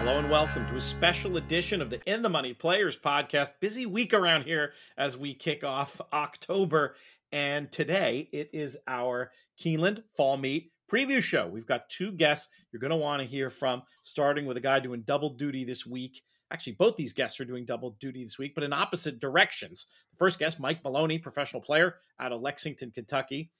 Hello and welcome to a special edition of the In the Money Players podcast. Busy week around here as we kick off October. And today it is our Keeneland Fall Meet preview show. We've got two guests you're going to want to hear from, starting with a guy doing double duty this week. Actually, both these guests are doing double duty this week, but in opposite directions. The first guest, Mike Maloney, professional player out of Lexington, Kentucky,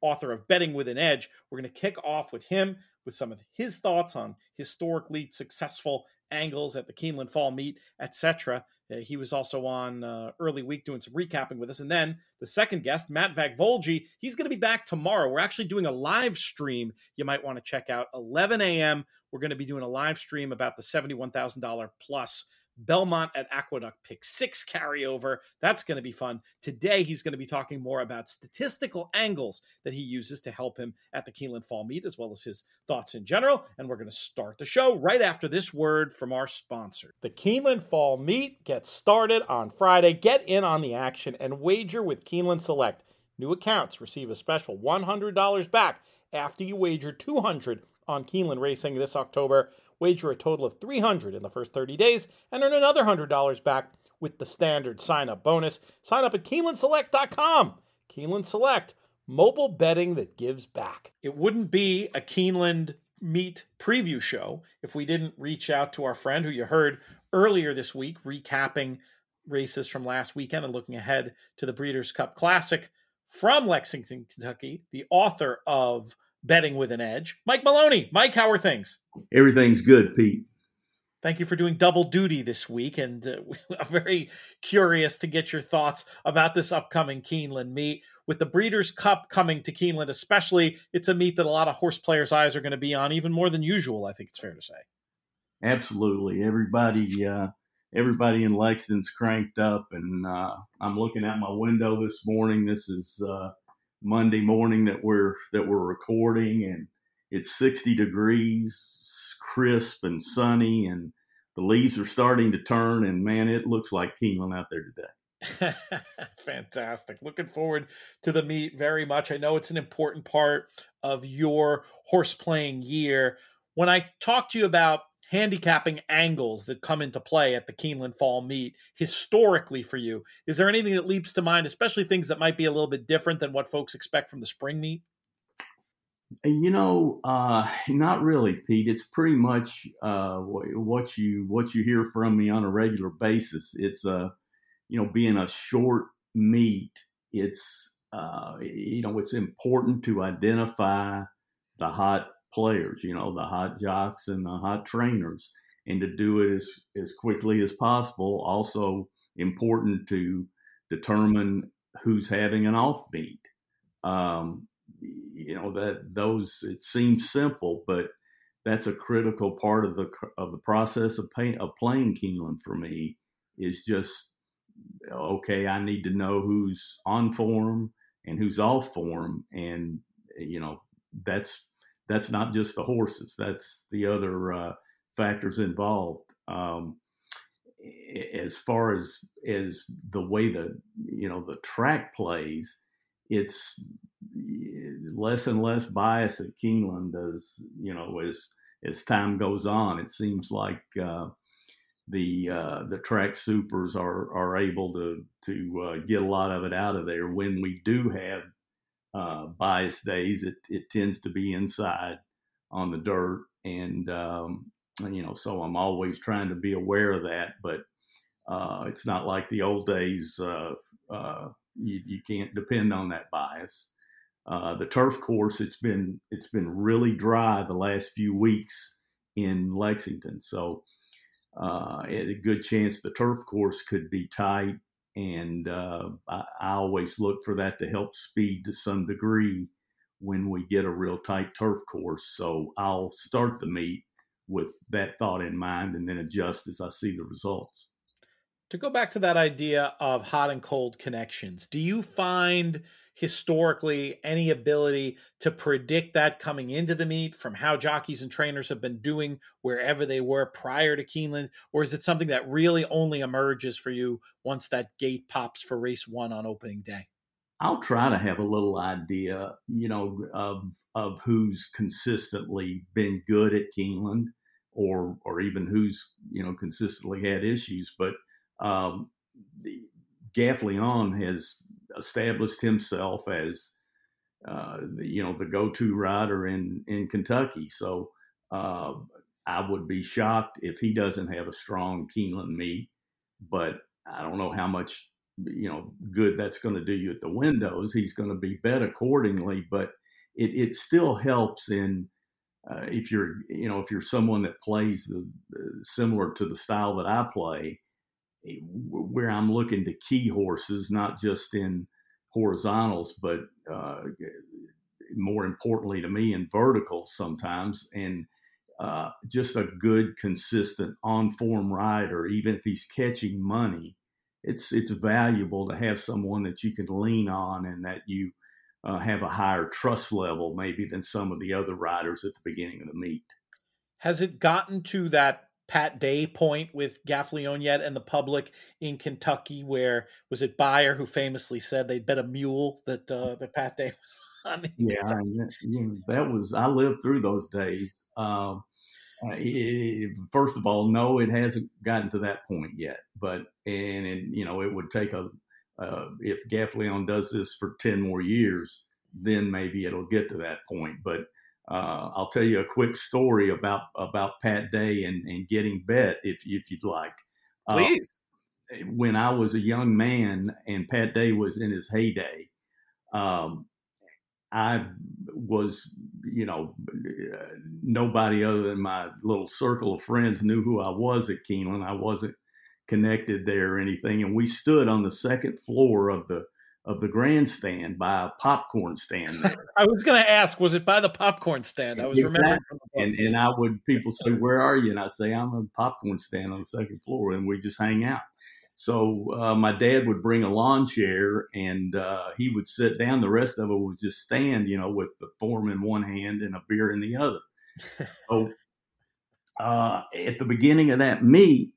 author of Betting with an Edge. We're going to kick off with him with some of his thoughts on historically successful angles at the Keeneland Fall Meet, etc. He was also on early week doing some recapping with us. And then the second guest, Matt Vagvolgyi, he's going to be back tomorrow. We're actually doing a live stream you might want to check out. 11 a.m., we're going to be doing a live stream about the $71,000 plus Belmont at Aqueduct Pick 6 carryover. That's going to be fun. Today, he's going to be talking more about statistical angles that he uses to help him at the Keeneland Fall Meet, as well as his thoughts in general. And we're going to start the show right after this word from our sponsor. The Keeneland Fall Meet gets started on Friday. Get in on the action and wager with Keeneland Select. New accounts receive a special $100 back after you wager $200 on Keeneland Racing this October. Wager a total of $300 in the first 30 days and earn another $100 back with the standard sign-up bonus. Sign up at KeenelandSelect.com. Keeneland Select, mobile betting that gives back. It wouldn't be a Keeneland Meet preview show if we didn't reach out to our friend who you heard earlier this week, recapping races from last weekend and looking ahead to the Breeders' Cup Classic, from Lexington, Kentucky, the author of Betting with an Edge, Mike Maloney. Mike, how are things? Everything's good, Pete. Thank you for doing double duty this week, and I'm very curious to get your thoughts about this upcoming Keeneland meet. With the Breeders' Cup coming to Keeneland especially, it's a meet that a lot of horse players' eyes are going to be on, even more than usual, I think it's fair to say. Absolutely. Everybody in Lexington's cranked up, and I'm looking out my window this morning. This is Monday morning that we're recording, and it's 60 degrees, crisp and sunny, and the leaves are starting to turn, and man, it looks like Keeneland out there today. Fantastic. Looking forward to the meet very much. I know it's an important part of your horse playing year. When I talk to you about handicapping angles that come into play at the Keeneland Fall Meet historically for you, is there anything that leaps to mind, especially things that might be a little bit different than what folks expect from the spring meet? You know, not really, Pete. It's pretty much what you hear from me on a regular basis. It's being a short meet, it's it's important to identify the hot players, the hot jocks and the hot trainers, and to do it as quickly as possible. Also important to determine who's having an off beat. It seems simple, but that's a critical part of the process of playing Keeneland for me. Is just, okay, I need to know who's on form and who's off form, and that's not just the horses. That's the other factors involved. As far as the way the track plays, it's less and less bias at Keeneland as time goes on. It seems like the track supers are able to get a lot of it out of there. When we do have bias days, it tends to be inside on the dirt, and so I'm always trying to be aware of that, but it's not like the old days. You can't depend on that bias. The turf course, it's been really dry the last few weeks in Lexington, so a good chance the turf course could be tight. And I always look for that to help speed to some degree when we get a real tight turf course. So I'll start the meet with that thought in mind and then adjust as I see the results. To go back to that idea of hot and cold connections, do you find historically any ability to predict that coming into the meet from how jockeys and trainers have been doing wherever they were prior to Keeneland? Or is it something that really only emerges for you once that gate pops for race one on opening day? I'll try to have a little idea, of who's consistently been good at Keeneland or even who's, consistently had issues. But Gaffleyon has established himself as, the go-to rider in Kentucky. So I would be shocked if he doesn't have a strong Keeneland meet, but I don't know how much, good that's going to do you at the windows. He's going to be bet accordingly, but it still helps in, if you're, if you're someone that plays similar to the style that I play, where I'm looking to key horses, not just in horizontals, but more importantly to me in verticals sometimes. And just a good, consistent on-form rider, even if he's catching money, it's valuable to have someone that you can lean on and that you have a higher trust level maybe than some of the other riders at the beginning of the meet. Has it gotten to that Pat Day point with Gaffleyon yet and the public in Kentucky, where was it Beyer who famously said they'd bet a mule that that Pat Day was on? Yeah, that was, I lived through those days. First of all, no, it hasn't gotten to that point yet. But it would take if Gaffleyon does this for 10 more years, then maybe it'll get to that point. But I'll tell you a quick story about Pat Day and getting bet if you'd like. Please. When I was a young man and Pat Day was in his heyday, I was, nobody other than my little circle of friends knew who I was at Keeneland. I wasn't connected there or anything. And we stood on the second floor of the grandstand by a popcorn stand. I was going to ask, was it by the popcorn stand? I was remembering. And I would, people say, where are you? And I'd say, I'm on a popcorn stand on the second floor, and we just hang out. So my dad would bring a lawn chair, and he would sit down. The rest of it was just stand, with the form in one hand and a beer in the other. So at the beginning of that meet,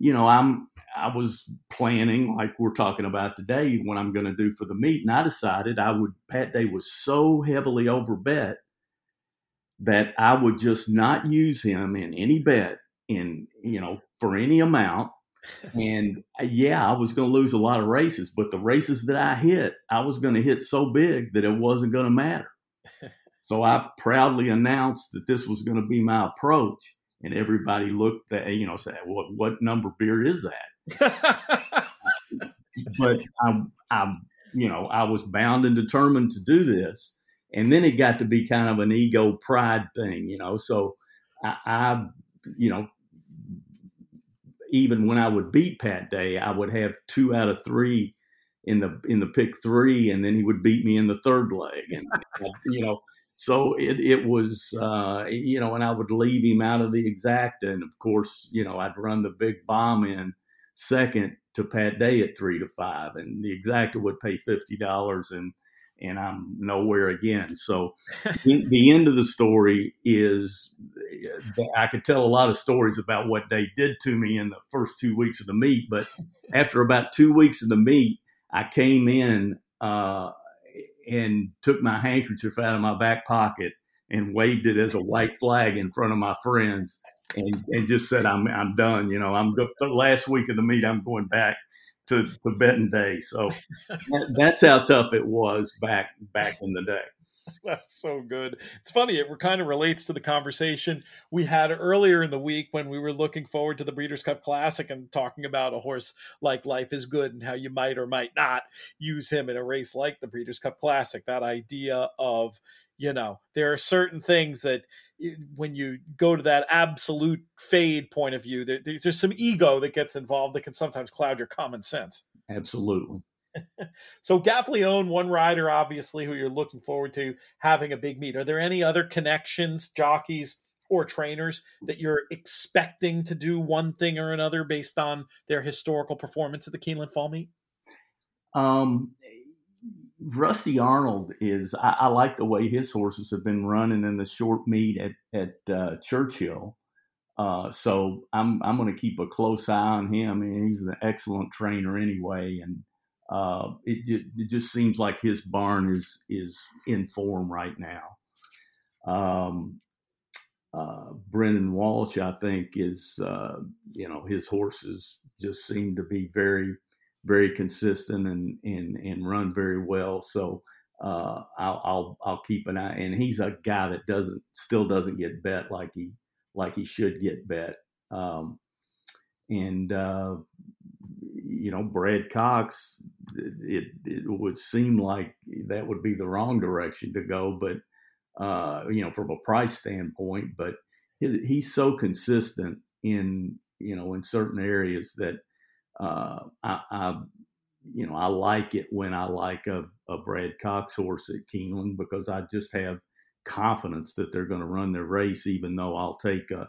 I was planning, like we're talking about today, what I'm going to do for the meet. And I decided Pat Day was so heavily overbet that I would just not use him in any bet for any amount. And yeah, I was going to lose a lot of races, but the races that I was going to hit so big that it wasn't going to matter. So I proudly announced that this was going to be my approach. And everybody looked at, said, what number beer is that? But I was bound and determined to do this. And then it got to be kind of an ego pride thing, So I even when I would beat Pat Day, I would have 2 out of 3 in the pick 3, and then he would beat me in the third leg. And, so it was, and I would leave him out of the exacta. And, of course, I'd run the big bomb in second to Pat Day at 3-5, and the exacta would pay $50, and I'm nowhere again. So the end of the story is I could tell a lot of stories about what they did to me in the first 2 weeks of the meet. But after about 2 weeks of the meet, I came in and took my handkerchief out of my back pocket and waved it as a white flag in front of my friends and just said, I'm done. I'm the last week of the meet, I'm going back to betting day. So that's how tough it was back in the day. That's so good. It's funny. It kind of relates to the conversation we had earlier in the week when we were looking forward to the Breeders' Cup Classic and talking about a horse like Life is Good and how you might or might not use him in a race like the Breeders' Cup Classic. That idea of, there are certain things that when you go to that absolute fade point of view, there's some ego that gets involved that can sometimes cloud your common sense. Absolutely. So Gaffleyon, one rider, obviously, who you're looking forward to having a big meet. Are there any other connections, jockeys or trainers, that you're expecting to do one thing or another based on their historical performance at the Keeneland Fall Meet? Rusty Arnold is, I like the way his horses have been running in the short meet at Churchill. So I'm going to keep a close eye on him. He's an excellent trainer anyway. And it just seems like his barn is in form right now. Brendan Walsh, I think, is, his horses just seem to be very, very consistent and run very well. So I'll keep an eye. And he's a guy that still doesn't get bet like he should get bet. Brad Cox, it would seem like that would be the wrong direction to go, but from a price standpoint, but he's so consistent in certain areas that I like it when I like a Brad Cox horse at Keeneland, because I just have confidence that they're going to run their race, even though I'll take a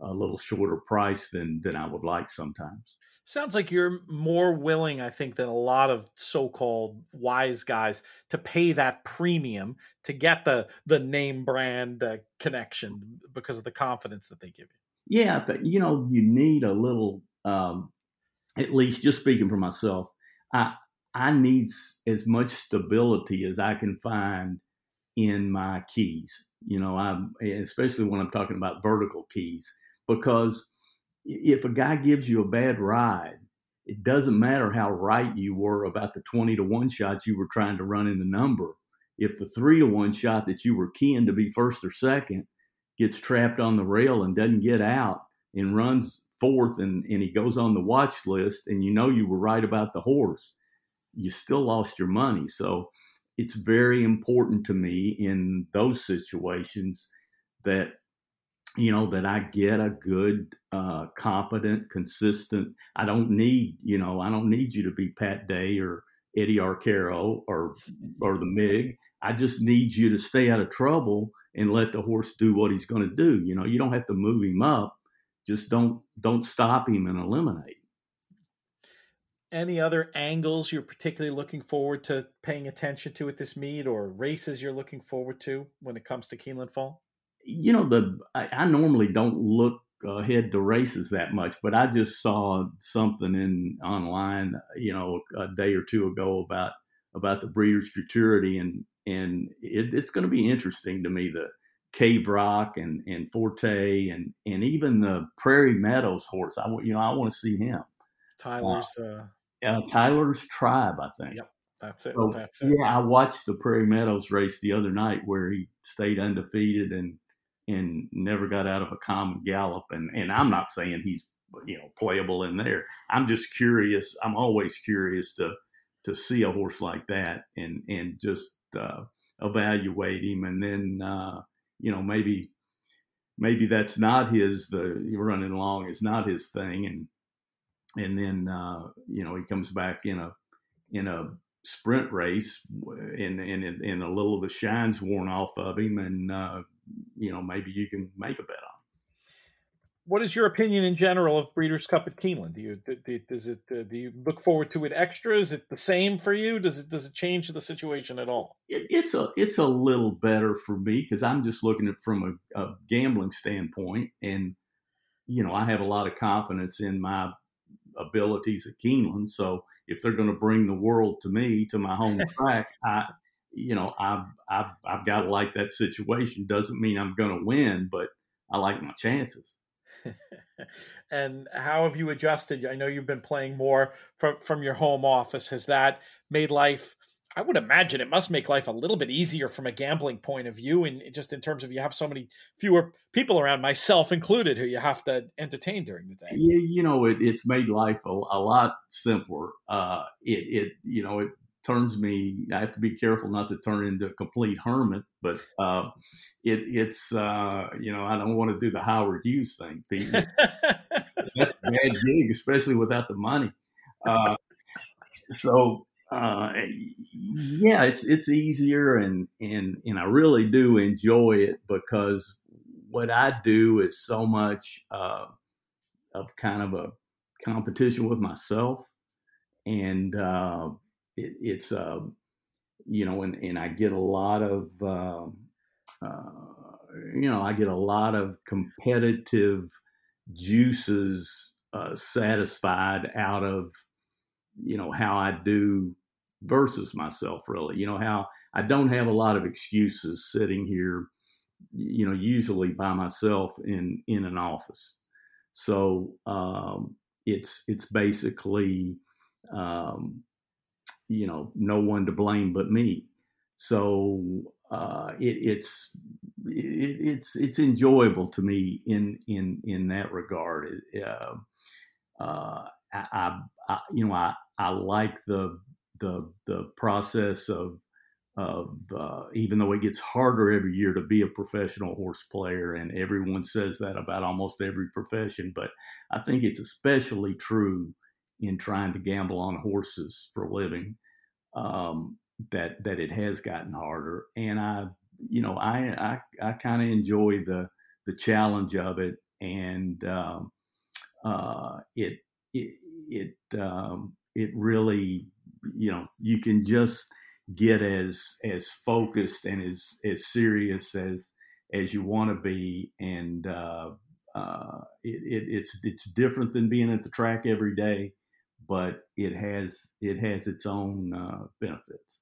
little shorter price than I would like sometimes. Sounds like you're more willing, I think, than a lot of so-called wise guys to pay that premium to get the name brand connection because of the confidence that they give you. Yeah, but, you need a little, at least just speaking for myself, I need as much stability as I can find in my keys. Especially when I'm talking about vertical keys, because if a guy gives you a bad ride, it doesn't matter how right you were about the 20-1 shot you were trying to run in the number. If the 3-1 shot that you were keying to be first or second gets trapped on the rail and doesn't get out and runs fourth and he goes on the watch list, and you were right about the horse, you still lost your money. So it's very important to me in those situations that, that I get a good, competent, consistent. I don't need you to be Pat Day or Eddie Arcaro or the MiG. I just need you to stay out of trouble and let the horse do what he's going to do. You don't have to move him up. Just don't stop him and eliminate. Any other angles you're particularly looking forward to paying attention to at this meet, or races you're looking forward to when it comes to Keeneland Fall? I normally don't look ahead to races that much, but I just saw something online, a day or two ago about the Breeders' Futurity, and it's going to be interesting to me. The Cave Rock and Forte and even the Prairie Meadows horse, I want to see him. Tyler's Tribe, I think. Yep, that's it. So, that's it. Yeah, I watched the Prairie Meadows race the other night where he stayed undefeated and never got out of a common gallop. And I'm not saying he's playable in there. I'm just curious. I'm always curious to see a horse like that and just evaluate him. And then maybe that's not his. The running long is not his thing. And then, he comes back in a sprint race and a little of the shine's worn off of him. And, maybe you can make a bet on. What is your opinion in general of Breeders' Cup at Keeneland? Do you look forward to it extra? Is it the same for you? Does it change the situation at all? It's a little better for me, because I'm just looking at it from a gambling standpoint. And, I have a lot of confidence in my abilities at Keeneland, so if they're going to bring the world to me, to my home track, I've got to like that situation. Doesn't mean I'm going to win, but I like my chances. And how have you adjusted? I know you've been playing more from your home office. Has that made life? I would imagine it must make life a little bit easier from a gambling point of view, and just in terms of you have so many fewer people around, myself included, who you have to entertain during the day. It's made life a lot simpler. It turns me. I have to be careful not to turn into a complete hermit, but I don't want to do the Howard Hughes thing, Pete. That's a bad gig, especially without the money. It's easier, and I really do enjoy it, because what I do is so much of kind of a competition with myself, and and I get a lot of competitive juices satisfied out of how I do versus myself, really. How I don't have a lot of excuses sitting here you know, usually by myself in an office. So it's basically, you know, no one to blame but me. So it's enjoyable to me in that regard. I like the process of even though it gets harder every year to be a professional horse player, and everyone says that about almost every profession, but I think it's especially true in trying to gamble on horses for a living, that it has gotten harder. And I kind of enjoy the challenge of it, and it really, you know, you can just get as focused and as serious as you want to be, and it's different than being at the track every day, but it has its own benefits.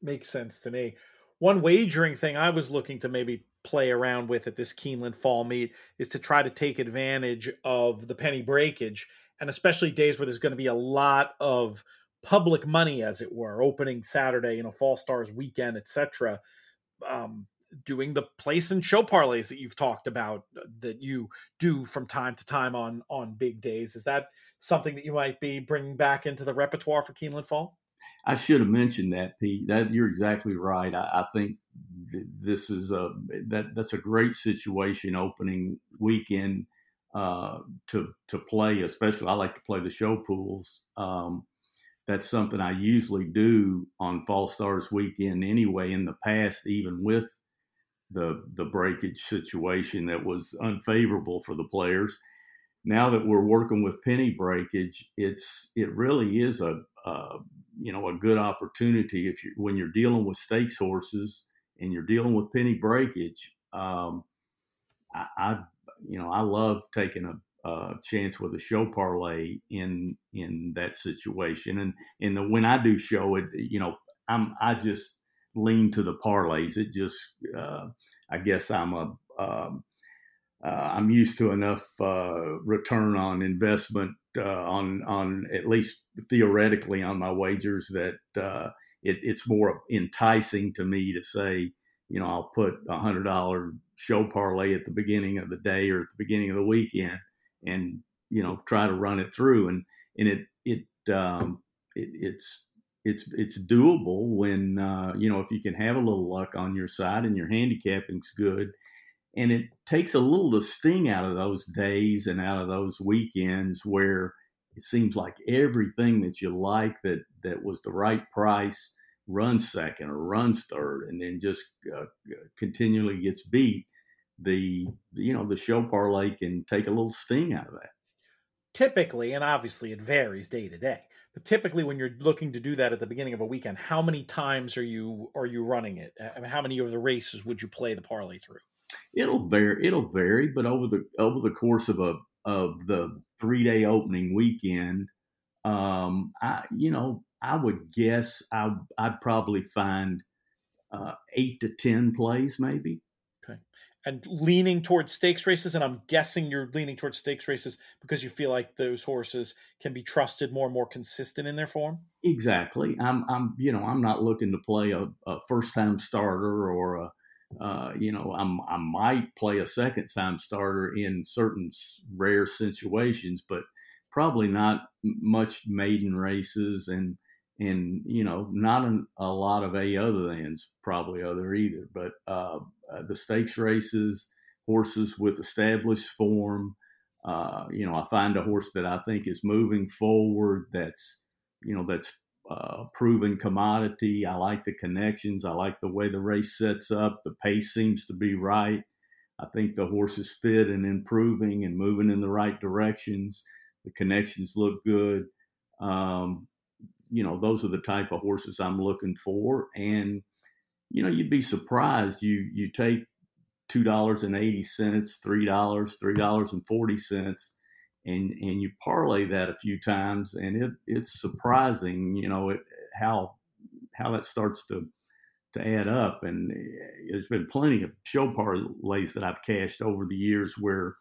Makes sense to me. One wagering thing I was looking to maybe play around with at this Keeneland fall meet is to try to take advantage of the penny breakage, and especially days where there's going to be a lot of public money, as it were, opening Saturday, you know, Fall Stars weekend, etc. Doing the place and show parlays that you've talked about that you do from time to time on big days. Is that something that you might be bringing back into the repertoire for Keeneland fall? I should have mentioned that, Pete. That you're exactly right. I think this is that's a great situation opening weekend to play. Especially, I like to play the show pools. That's something I usually do on Fall Stars weekend anyway. In the past, even with the breakage situation that was unfavorable for the players, now that we're working with penny breakage, it really is a good opportunity when you're dealing with stakes horses and you're dealing with penny breakage. I love taking a chance with a show parlay in that situation, and when I do show it, you know, I just lean to the parlays. It just I guess I'm used to enough return on investment on at least theoretically on my wagers that it's more enticing to me to say, you know, I'll put $100 show parlay at the beginning of the day or at the beginning of the weekend, and, you know, try to run it through. And it's doable when, you know, if you can have a little luck on your side and your handicapping's good. And it takes a little of the sting out of those days and out of those weekends where it seems like everything that you like that was the right price runs second or runs third, and then just continually gets beat. The show parlay can take a little sting out of that. Typically, and obviously it varies day to day, but typically when you're looking to do that at the beginning of a weekend, how many times are you running it? I mean, how many of the races would you play the parlay through? It'll vary, but over the course of the 3-day opening weekend, I would guess I'd probably find 8 to 10 plays maybe. Okay. And leaning towards stakes races, and I'm guessing you're leaning towards stakes races because you feel like those horses can be trusted more and more consistent in their form. Exactly. I'm not looking to play a first-time starter or a. I might play a second-time starter in certain rare situations, but probably not much maiden races, and you know, not a lot of other thans probably other either. But the stakes races, horses with established form, I find a horse that I think is moving forward. That's proven commodity. I like the connections. I like the way the race sets up. The pace seems to be right. I think the horse is fit and improving and moving in the right directions. The connections look good. Those are the type of horses I'm looking for. And, you know, you'd be surprised. You take $2.80, $3, $3.40, and you parlay that a few times, and it's surprising, you know, how that starts to to add up. And there's been plenty of show parlays that I've cashed over the years where,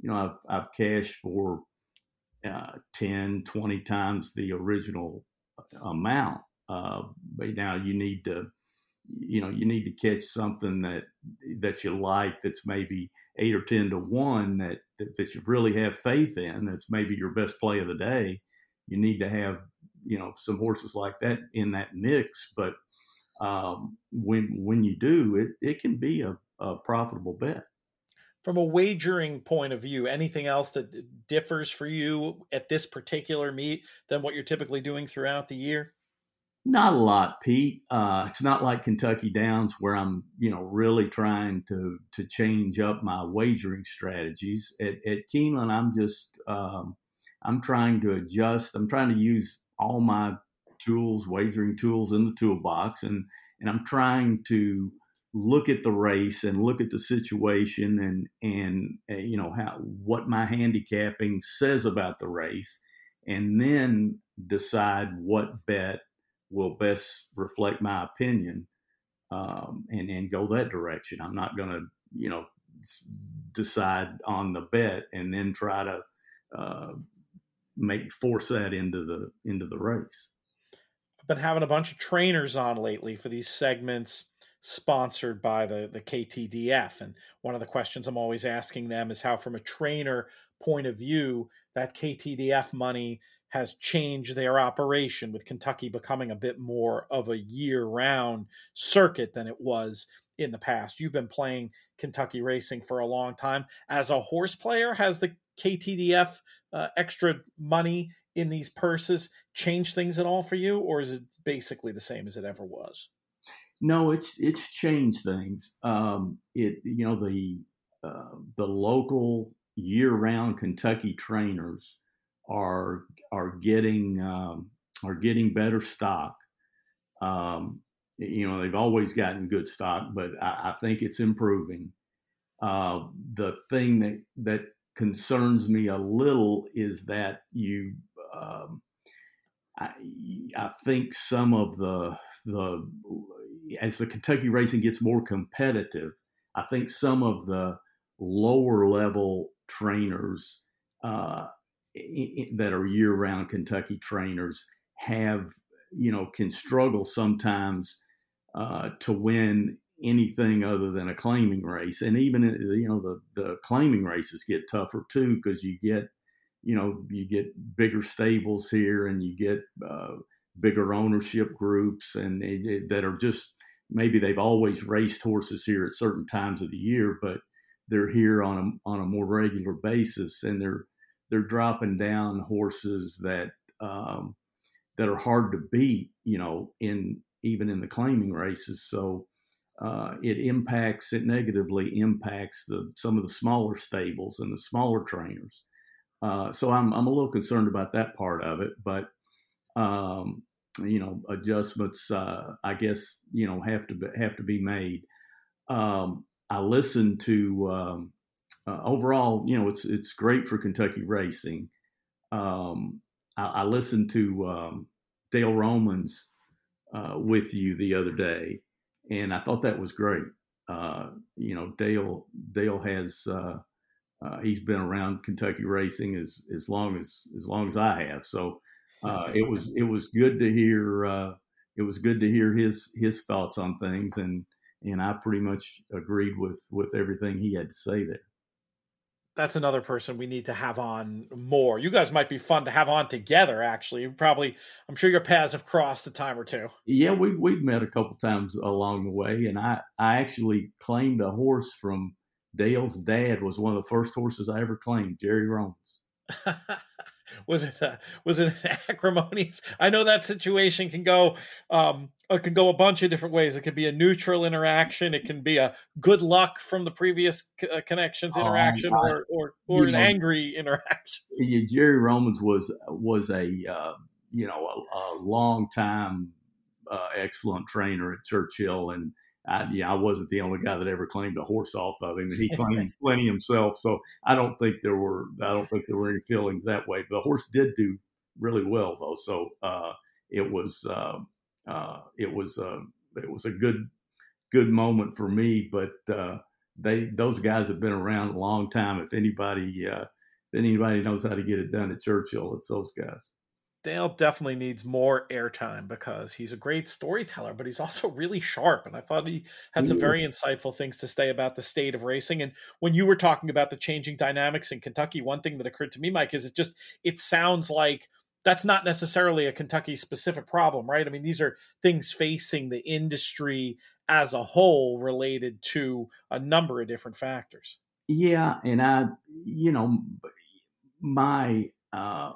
you know, I've cashed for 10, 20 times the original amount. But now you need to catch something that you like, that's maybe 8 or 10 to 1 that you really have faith in. That's maybe your best play of the day. You need to have, you know, some horses like that in that mix. But when you do, it can be a profitable bet. From a wagering point of view, anything else that differs for you at this particular meet than what you're typically doing throughout the year? Not a lot, Pete. It's not like Kentucky Downs where I'm, you know, really trying to change up my wagering strategies. At Keeneland, I'm just I'm trying to adjust. I'm trying to use all my tools, wagering tools in the toolbox, and I'm trying to look at the race and look at the situation and you know what my handicapping says about the race, and then decide what bet will best reflect my opinion, and go that direction. I'm not going to, you know, decide on the bet and then try to force that into the race. I've been having a bunch of trainers on lately for these segments sponsored by the KTDF. And one of the questions I'm always asking them is how, from a trainer point of view, that KTDF money has changed their operation, with Kentucky becoming a bit more of a year-round circuit than it was in the past. You've been playing Kentucky racing for a long time. As a horse player, has the KTDF extra money in these purses changed things at all for you, or is it basically the same as it ever was? No, it's changed things. The local year-round Kentucky trainers are getting better stock. You know, they've always gotten good stock, but I think it's improving. The thing that concerns me a little is that you, I think some of the as the Kentucky racing gets more competitive, I think some of the lower level trainers, that are year-round Kentucky trainers, have, you know, can struggle sometimes to win anything other than a claiming race. And even, you know, the claiming races get tougher too, because you get bigger stables here, and you get bigger ownership groups, and that are just, maybe they've always raced horses here at certain times of the year, but they're here on a more regular basis, and they're dropping down horses that are hard to beat, you know, even in the claiming races. So it negatively impacts some of the smaller stables and the smaller trainers. So I'm a little concerned about that part of it, but you know, adjustments, I guess, you know, have to be made. I listened to, overall, you know, it's great for Kentucky racing. I listened to Dale Romans with you the other day, and I thought that was great. You know, Dale has he's been around Kentucky racing as long as I have. So it was good to hear. It was good to hear his thoughts on things, and I pretty much agreed with everything he had to say there. That's another person we need to have on more. You guys might be fun to have on together, actually. Probably, I'm sure your paths have crossed a time or two. Yeah, we've met a couple times along the way, and I actually claimed a horse from Dale's dad. Was one of the first horses I ever claimed, Jerry Romans. Was it acrimonious? I know that situation can go a bunch of different ways. It could be a neutral interaction. It can be a good luck from the previous connections interaction, or an angry interaction. Yeah, Jerry Romans was a long time excellent trainer at Churchill, and I wasn't the only guy that ever claimed a horse off of him. He claimed plenty himself, so I don't think there were any feelings that way. The horse did do really well, though, so it was it was a good moment for me. But those guys have been around a long time. If anybody knows how to get it done at Churchill, it's those guys. Dale definitely needs more airtime because he's a great storyteller, but he's also really sharp. And I thought he had some very insightful things to say about the state of racing. And when you were talking about the changing dynamics in Kentucky, one thing that occurred to me, Mike, is it sounds like that's not necessarily a Kentucky specific problem, right? I mean, these are things facing the industry as a whole related to a number of different factors. Yeah. And I haven't employed, I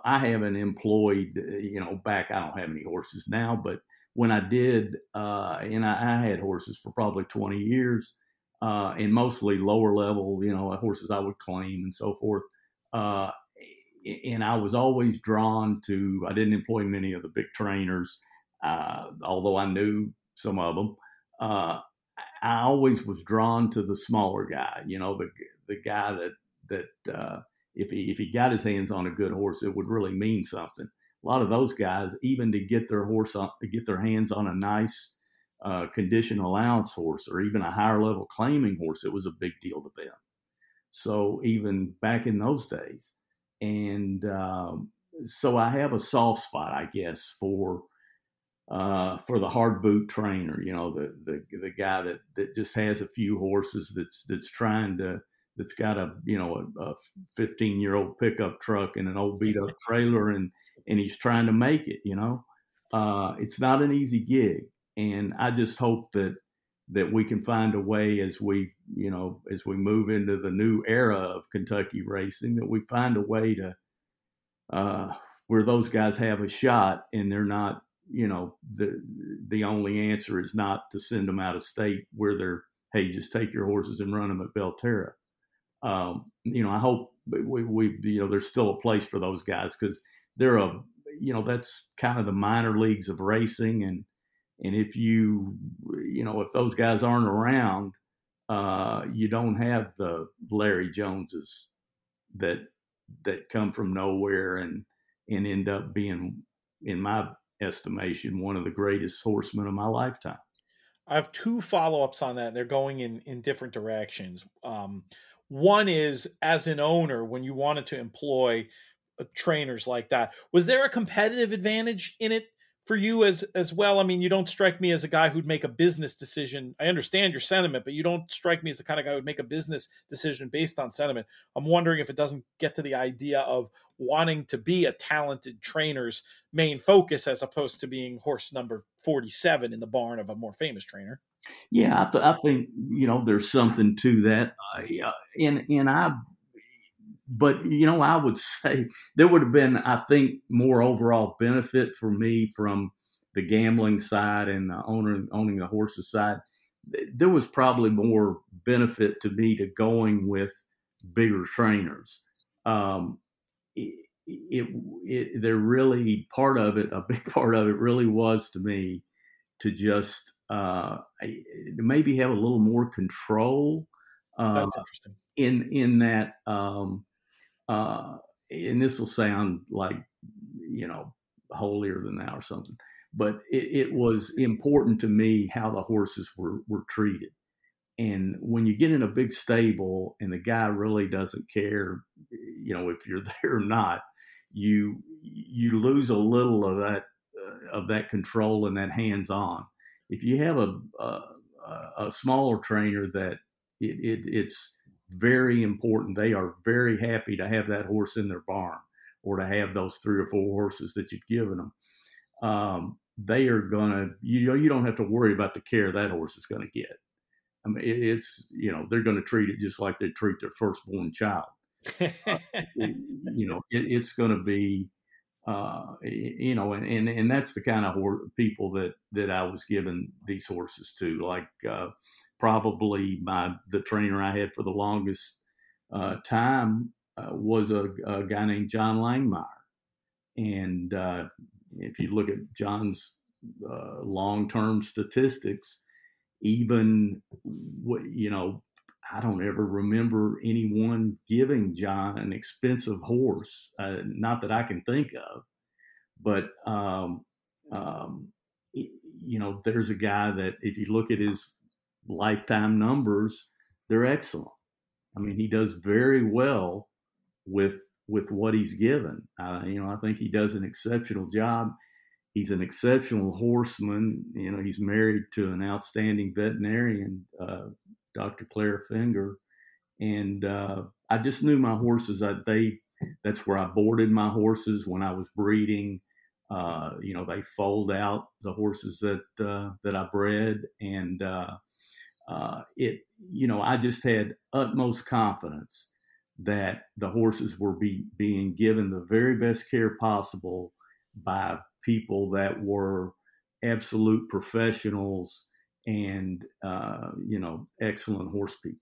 don't have any horses now, but when I did, and I had horses for probably 20 years, and mostly lower level, horses I would claim and so forth. And I was always drawn to, I didn't employ many of the big trainers, although I knew some of them. I always was drawn to the smaller guy, the guy that if he got his hands on a good horse, it would really mean something. A lot of those guys, even to get their horse on, to get their hands on a nice condition allowance horse or even a higher level claiming horse, it was a big deal to them. So even back in those days, and so I have a soft spot, I guess, for the hard boot trainer, the guy that just has a few horses that's trying to. That's got a 15-year-old pickup truck and an old beat-up trailer, and he's trying to make it. It's not an easy gig, and I just hope that we can find a way as we move into the new era of Kentucky racing, that we find a way to where those guys have a shot, and they're not the only answer is not to send them out of state where they're just take your horses and run them at Belterra. I hope we there's still a place for those guys because they're that's kind of the minor leagues of racing. And if if those guys aren't around, you don't have the Larry Joneses that come from nowhere and end up being, in my estimation, one of the greatest horsemen of my lifetime. I have two follow-ups on that. They're going in different directions. One is, as an owner, when you wanted to employ trainers like that, was there a competitive advantage in it for you as well? I mean, you don't strike me as a guy who'd make a business decision. I understand your sentiment, but you don't strike me as the kind of guy who'd make a business decision based on sentiment. I'm wondering if it doesn't get to the idea of wanting to be a talented trainer's main focus as opposed to being horse number 47 in the barn of a more famous trainer. Yeah, I think, there's something to that. I would say there would have been, I think, more overall benefit for me from the gambling side and the owning the horses side. There was probably more benefit to me to going with bigger trainers. They're really part of it. A big part of it really was to me to just maybe have a little more control. That's interesting. In that, and this will sound like holier than thou or something, but it was important to me how the horses were treated. And when you get in a big stable and the guy really doesn't care, if you're there or not, you lose a little of that control and that hands-on. If you have a smaller trainer that it's very important, they are very happy to have that horse in their barn or to have those 3 or 4 horses that you've given them. They are gonna, you don't have to worry about the care that horse is going to get. I mean, it's, they're going to treat it just like they treat their firstborn child. It's going to be, and that's the kind of people that I was giving these horses to. Like probably the trainer I had for the longest time was a guy named John Langmire. And if you look at John's long-term statistics, even, I don't ever remember anyone giving John an expensive horse, not that I can think of, but you know, there's a guy that if you look at his lifetime numbers, they're excellent. I mean, he does very well with what he's given. You know, I think he does an exceptional job. He's an exceptional horseman. You know, he's married to an outstanding veterinarian, Dr. Claire Finger. And I just knew my horses. That's where I boarded my horses when I was breeding. You know, they fold out the horses that I bred. And I just had utmost confidence that the horses were being given the very best care possible by people that were absolute professionals and, excellent horse people.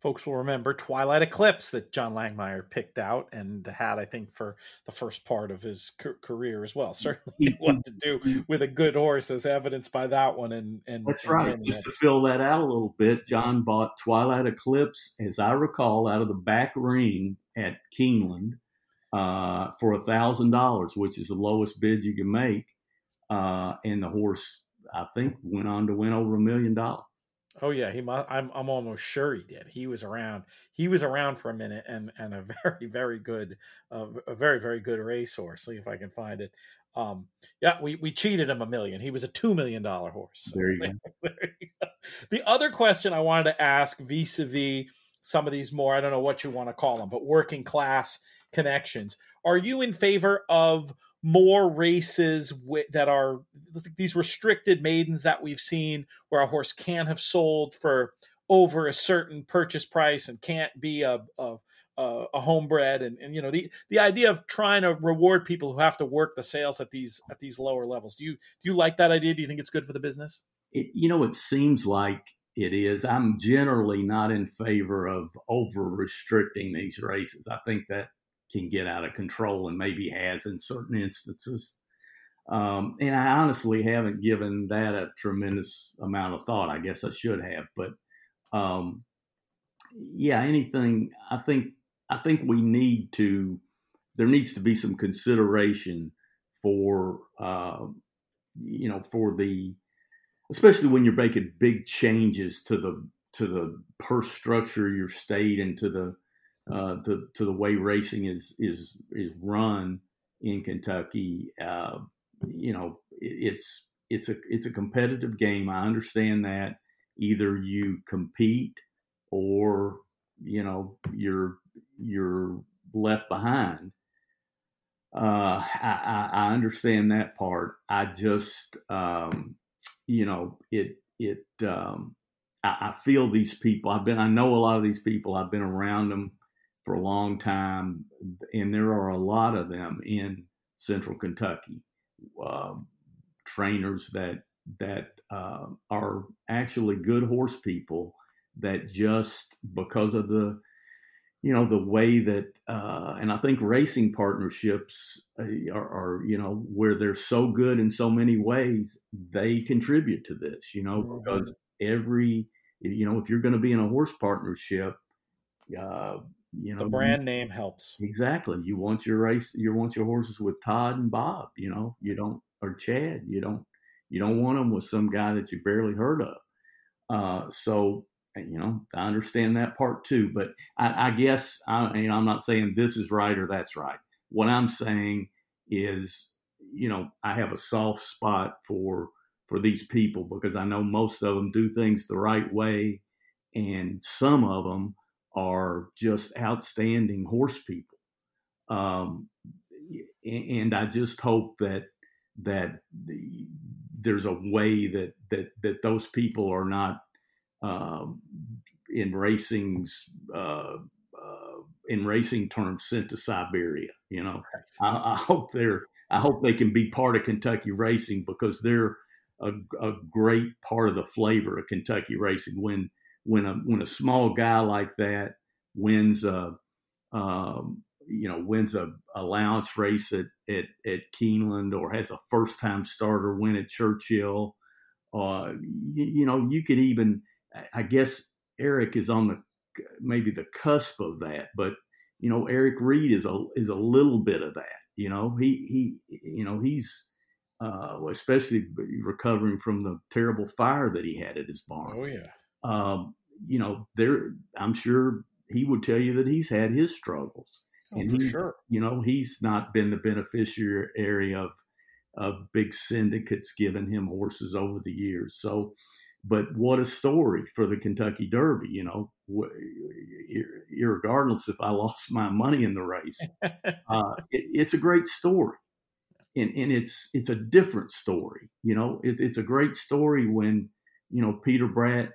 Folks will remember Twilight Eclipse that John Langmire picked out and had, I think, for the first part of his career as well. Certainly what to do with a good horse as evidenced by that one. And that's right. Just to fill that out a little bit, John bought Twilight Eclipse, as I recall, out of the back ring at Keeneland for $1,000, which is the lowest bid you can make. And the horse, I think, went on to win over $1 million. Oh yeah, he must. I'm almost sure he did. He was around for a minute, and a very, very good, a very, very good racehorse. See if I can find it. Yeah, we cheated him $1 million. He was a $2 million horse. There you go. There you go. The other question I wanted to ask vis-a-vis some of these more, I don't know what you want to call them, but working class connections. Are you in favor of more races that are these restricted maidens that we've seen where a horse can't have sold for over a certain purchase price and can't be a homebred and you know, the idea of trying to reward people who have to work the sales at these lower levels. Do you like that idea? Do you think it's good for the business? It seems like it is. I'm generally not in favor of over restricting these races. I think that can get out of control and maybe has in certain instances. And I honestly haven't given that a tremendous amount of thought. I guess I should have, but anything. I think there needs to be some consideration for, especially when you're making big changes to the purse structure of your state and to the way racing is run in Kentucky. It's a competitive game. I understand that. Either you compete or, you're left behind. I understand that part. I just, I feel these people. I know a lot of these people. I've been around them for a long time, and there are a lot of them in Central Kentucky, trainers that are actually good horse people that just because of the way that, and I think racing partnerships are where they're so good in so many ways, they contribute to this, because if you're going to be in a horse partnership, the brand name helps. Exactly. You want your race. You want your horses with Todd and Bob. Or Chad. You don't want them with some guy that you barely heard of. So I understand that part too. But I guess I'm not saying this is right or that's right. What I'm saying is, I have a soft spot for these people because I know most of them do things the right way, and some of them are just outstanding horse people, and I just hope that there's a way that those people are not in racing terms sent to Siberia. I hope they can be part of Kentucky racing because they're a great part of the flavor of Kentucky racing. When a small guy like that wins a allowance race at Keeneland or has a first time starter win at Churchill, you could even, I guess Eric is on maybe the cusp of that, but Eric Reed is a little bit of that. He's especially recovering from the terrible fire that he had at his barn. Oh, yeah. You know, there, I'm sure he would tell you that he's had his struggles. Oh, and he, sure. You know, he's not been the beneficiary of big syndicates giving him horses over the years. So, but what a story for the Kentucky Derby, you know, irregardless if I lost my money in the race. It's a great story. And it's a different story. You know, it's a great story when, you know, Peter Brandt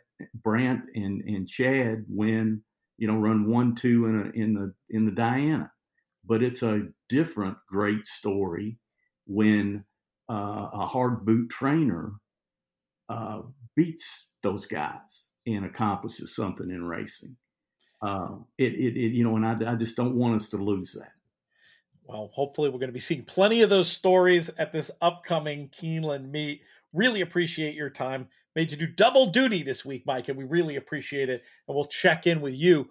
and Chad win, you know, run 1-2 in the Diana. But it's a different great story when a hard boot trainer beats those guys and accomplishes something in racing. You know, and I just don't want us to lose that. Well, hopefully we're going to be seeing plenty of those stories at this upcoming Keeneland meet. Really appreciate your time. Made you do double duty this week, Mike, and we really appreciate it. And we'll check in with you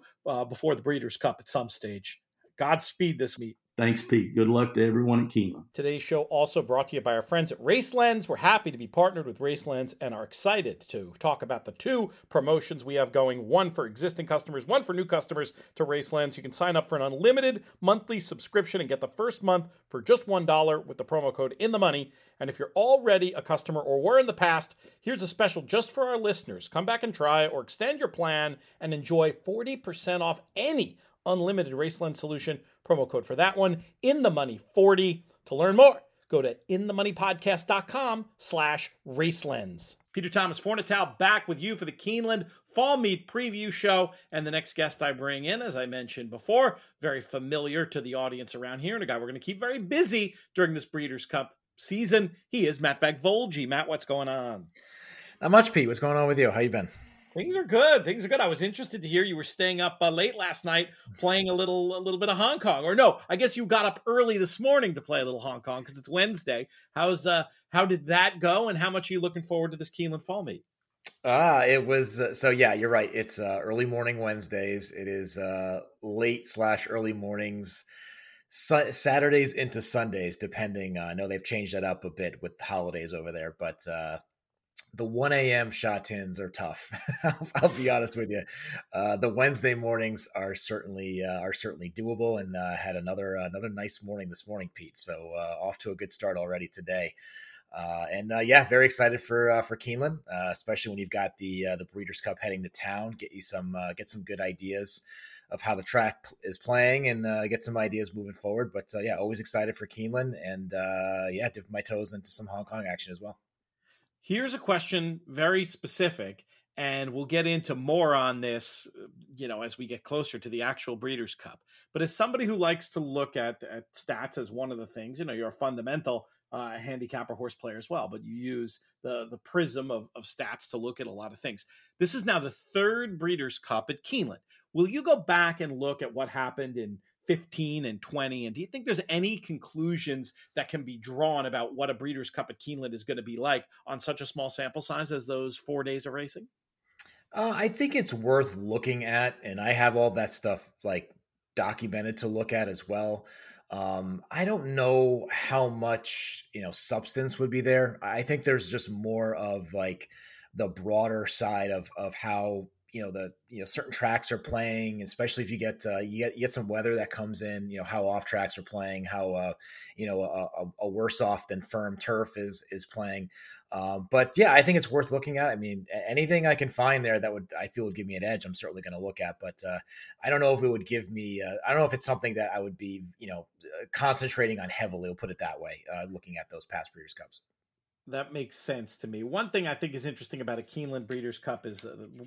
before the Breeders' Cup at some stage. Godspeed this meet. Thanks, Pete. Good luck to everyone at Keeneland. Today's show also brought to you by our friends at RaceLens. We're happy to be partnered with RaceLens and are excited to talk about the two promotions we have going, one for existing customers, one for new customers to RaceLens. You can sign up for an unlimited monthly subscription and get the first month for just $1 with the promo code INTHEMONEY. And if you're already a customer or were in the past, here's a special just for our listeners. Come back and try or extend your plan and enjoy 40% off any unlimited RaceLens solution. Promo code for that one, INTHEMONEY40. To learn more, go to InTheMoneyPodcast.com/RaceLens. Peter Thomas Fornital back with you for the Keeneland Fall Meet Preview Show. And the next guest I bring in, as I mentioned before, very familiar to the audience around here, and a guy we're going to keep very busy during this Breeders' Cup season. He is Matt Vagvolgyi. Matt, what's going on? Not much, Pete. What's going on with you? How you been? Things are good. Things are good. I was interested to hear you were staying up late last night playing a little bit of Hong Kong. Or no, I guess you got up early this morning to play a little Hong Kong because it's Wednesday. How did that go, and how much are you looking forward to this Keeneland Fall Meet? It was so yeah, you're right. It's early morning Wednesdays. It is late/early mornings. Saturdays into Sundays, depending. I know they've changed that up a bit with holidays over there, but the 1 a.m. shot-ins are tough. I'll be honest with you. The Wednesday mornings are certainly doable, and had another nice morning this morning, Pete. So off to a good start already today. And very excited for Keeneland, especially when you've got the Breeders' Cup heading to town. Get some good ideas of how the track is playing and get some ideas moving forward. But always excited for Keeneland, and dip my toes into some Hong Kong action as well. Here's a question, very specific, and we'll get into more on this, you know, as we get closer to the actual Breeders' Cup. But as somebody who likes to look at stats as one of the things, you know, you're a fundamental handicapper horse player as well, but you use the prism of stats to look at a lot of things. This is now the third Breeders' Cup at Keeneland. Will you go back and look at what happened in 15 and 20, and do you think there's any conclusions that can be drawn about what a Breeders' Cup at Keeneland is going to be like on such a small sample size as those 4 days of racing? I think it's worth looking at, and I have all that stuff like documented to look at as well. I don't know how much, you know, substance would be there. I think there's just more of like the broader side of how, you know, certain tracks are playing, especially if you get you get some weather that comes in, you know, how off tracks are playing, how a worse off than firm turf is playing. But yeah, I think it's worth looking at. I mean, anything I can find there that would give me an edge, I'm certainly going to look at, but I don't know if it would give me, I don't know if it's something that I would be, you know, concentrating on heavily, we'll put it that way, looking at those past Breeders' Cups. That makes sense to me. One thing I think is interesting about a Keeneland Breeders' Cup is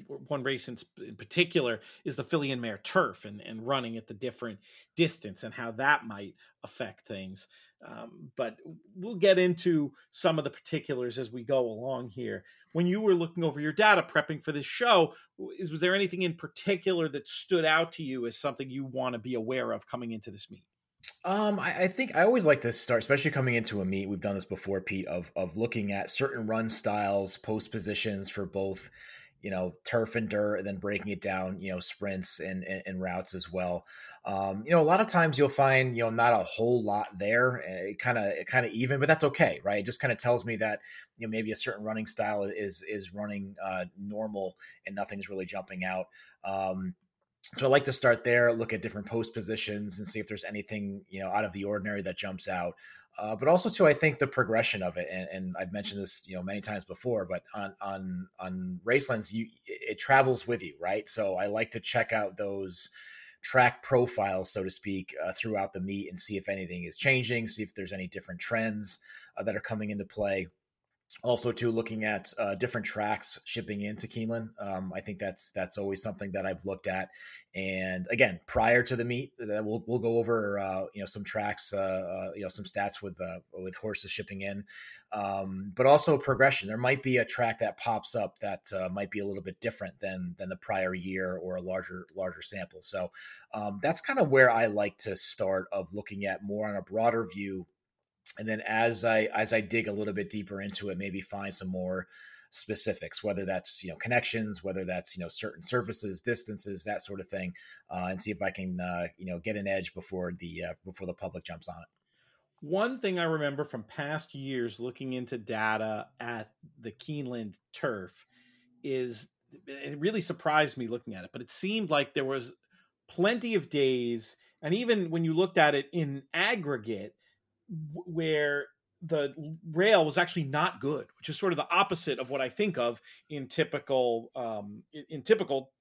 one race in particular is the filly and mare turf and running at the different distance and how that might affect things. But we'll get into some of the particulars as we go along here. When you were looking over your data prepping for this show, was there anything in particular that stood out to you as something you want to be aware of coming into this meet? I think I always like to start, especially coming into a meet. We've done this before, Pete, of looking at certain run styles, post positions for both, you know, turf and dirt, and then breaking it down, you know, sprints and routes as well. You know, a lot of times you'll find, you know, not a whole lot there. It kind of even, but that's okay, right? It just kind of tells me that, you know, maybe a certain running style is running normal and nothing's really jumping out. So I like to start there, look at different post positions and see if there's anything, you know, out of the ordinary that jumps out. But also too, I think the progression of it, and I've mentioned this, you know, many times before, but on RaceLens, it travels with you, right? So I like to check out those track profiles, so to speak, throughout the meet and see if anything is changing, see if there's any different trends that are coming into play. Also, too, looking at different tracks shipping into Keeneland. I think that's always something that I've looked at. And again, prior to the meet, we'll go over you know, some tracks, you know, some stats with horses shipping in, but also progression. There might be a track that pops up that might be a little bit different than the prior year or a larger sample. So that's kind of where I like to start, of looking at more on a broader view. And then as I dig a little bit deeper into it, maybe find some more specifics, whether that's, you know, connections, whether that's, you know, certain surfaces, distances, that sort of thing, and see if I can, you know, get an edge before the public jumps on it. One thing I remember from past years looking into data at the Keeneland turf is, it really surprised me looking at it, but it seemed like there was plenty of days. And even when you looked at it in aggregate, where the rail was actually not good, which is sort of the opposite of what I think of in typical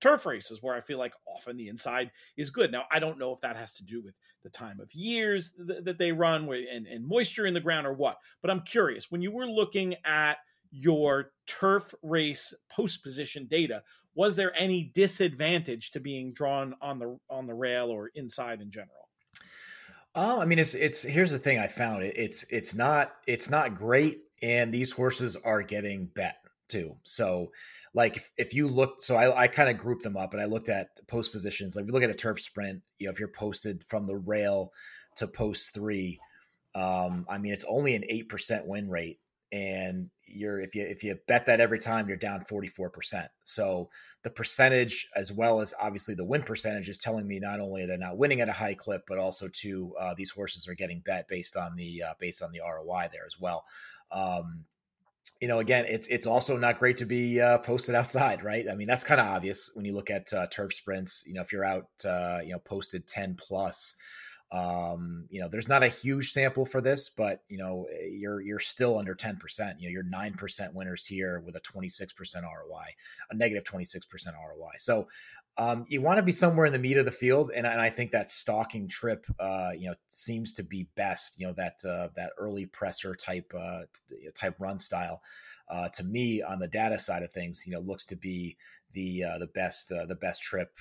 turf races, where I feel like often the inside is good. Now, I don't know if that has to do with the time of years that they run and moisture in the ground or what, but I'm curious, when you were looking at your turf race post position data, was there any disadvantage to being drawn on the rail or inside in general? Oh, I mean, it's here's the thing I found. It's not great, and these horses are getting bet too. So, like if you look, so I kind of grouped them up, and I looked at post positions. Like if you look at a turf sprint, you know, if you're posted from the rail to post 3, I mean, it's only an 8% win rate, and you're if you bet that every time, you're down 44%. So the percentage, as well as obviously the win percentage, is telling me not only they're not winning at a high clip, but also too these horses are getting bet based on the ROI there as well. You know, again, it's also not great to be posted outside, right? I mean, that's kind of obvious when you look at turf sprints. You know, if you're out, you know, posted 10 plus. You know, there's not a huge sample for this, but you know, you're still under 10%. You know, you're 9% winners here with a 26% ROI, a negative 26% ROI. So, you want to be somewhere in the meat of the field. And I think that stalking trip, you know, seems to be best, you know, that early presser type run style, to me on the data side of things, you know, looks to be the best trip,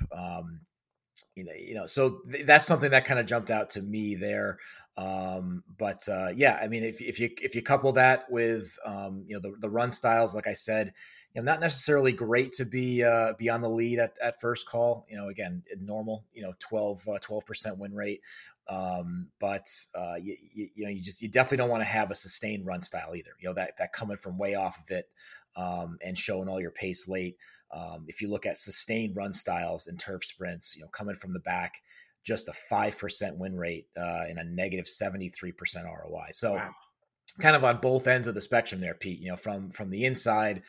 you know, so that's something that kind of jumped out to me there. But yeah, I mean, if you couple that with you know, the run styles, like I said, you know, not necessarily great to be on the lead at first call. You know, again, normal, you know, 12% win rate. But you know, you definitely don't want to have a sustained run style either. You know, that coming from way off of it and showing all your pace late. If you look at sustained run styles in turf sprints, you know, coming from the back, just a 5% win rate and a negative 73% ROI. So wow. Kind of on both ends of the spectrum there, Pete, you know, from the inside,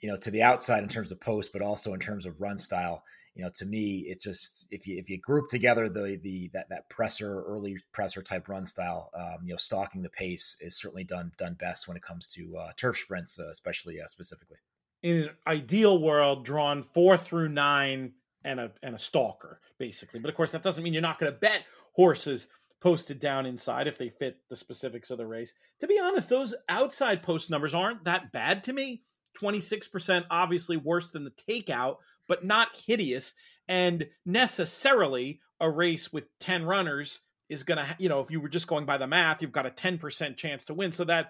you know, to the outside in terms of post, but also in terms of run style. You know, to me, it's just if you group together that presser, early presser type run style, you know, stalking the pace is certainly done best when it comes to turf sprints, especially specifically. In an ideal world, drawn 4 through 9 and a stalker, basically. But of course, that doesn't mean you're not going to bet horses posted down inside if they fit the specifics of the race. To be honest, those outside post numbers aren't that bad to me. 26%, obviously worse than the takeout, but not hideous. And necessarily, a race with 10 runners is going to, you know, if you were just going by the math, you've got a 10% chance to win. So that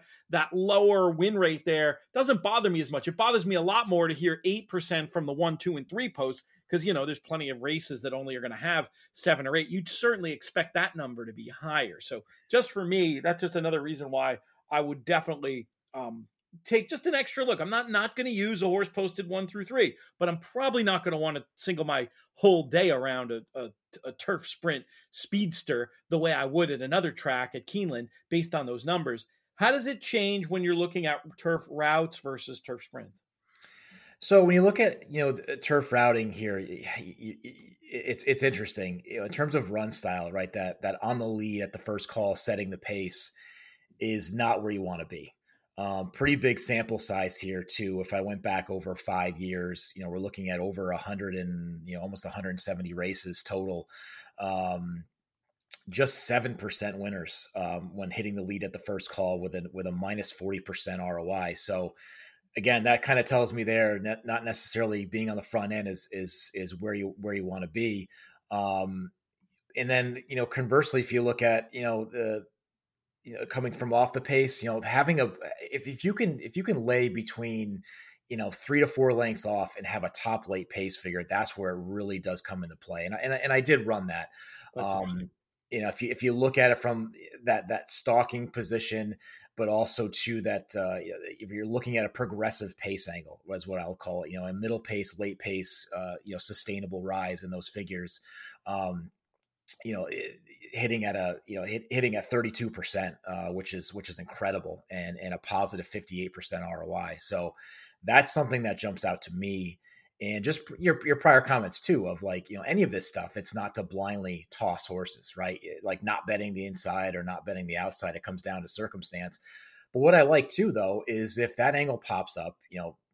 lower win rate there doesn't bother me as much. It bothers me a lot more to hear 8% from the 1, 2, and 3 posts, because, you know, there's plenty of races that only are going to have 7 or 8. You'd certainly expect that number to be higher. So just for me, that's just another reason why I would definitely take just an extra look. I'm not going to use a horse posted 1 through 3, but I'm probably not going to want to single my whole day around a turf sprint speedster the way I would at another track at Keeneland based on those numbers. How does it change when you're looking at turf routes versus turf sprints? So when you look at, turf routing here, it's interesting, in terms of run style, right? That on the lead at the first call, setting the pace is not where you want to be. Pretty big sample size here too. If I went back over 5 years, we're looking at over 100 and, almost 170 races total. Just 7% winners when hitting the lead at the first call with a minus 40% ROI. So again, that kind of tells me there, not necessarily being on the front end is where you want to be. And then, conversely, if you look at, coming from off the pace, having if you can lay between, 3 to 4 lengths off and have a top late pace figure, that's where it really does come into play. And I did run that. If you look at it from that stalking position, but also to that, if you're looking at a progressive pace angle, is what I'll call it, a middle pace, late pace, sustainable rise in those figures, hitting at 32%, which is incredible, and a positive 58% ROI. So that's something that jumps out to me. And just your prior comments too, of like, any of this stuff, it's not to blindly toss horses, right? Like not betting the inside or not betting the outside. It comes down to circumstance. But what I like too, though, is if that angle pops up,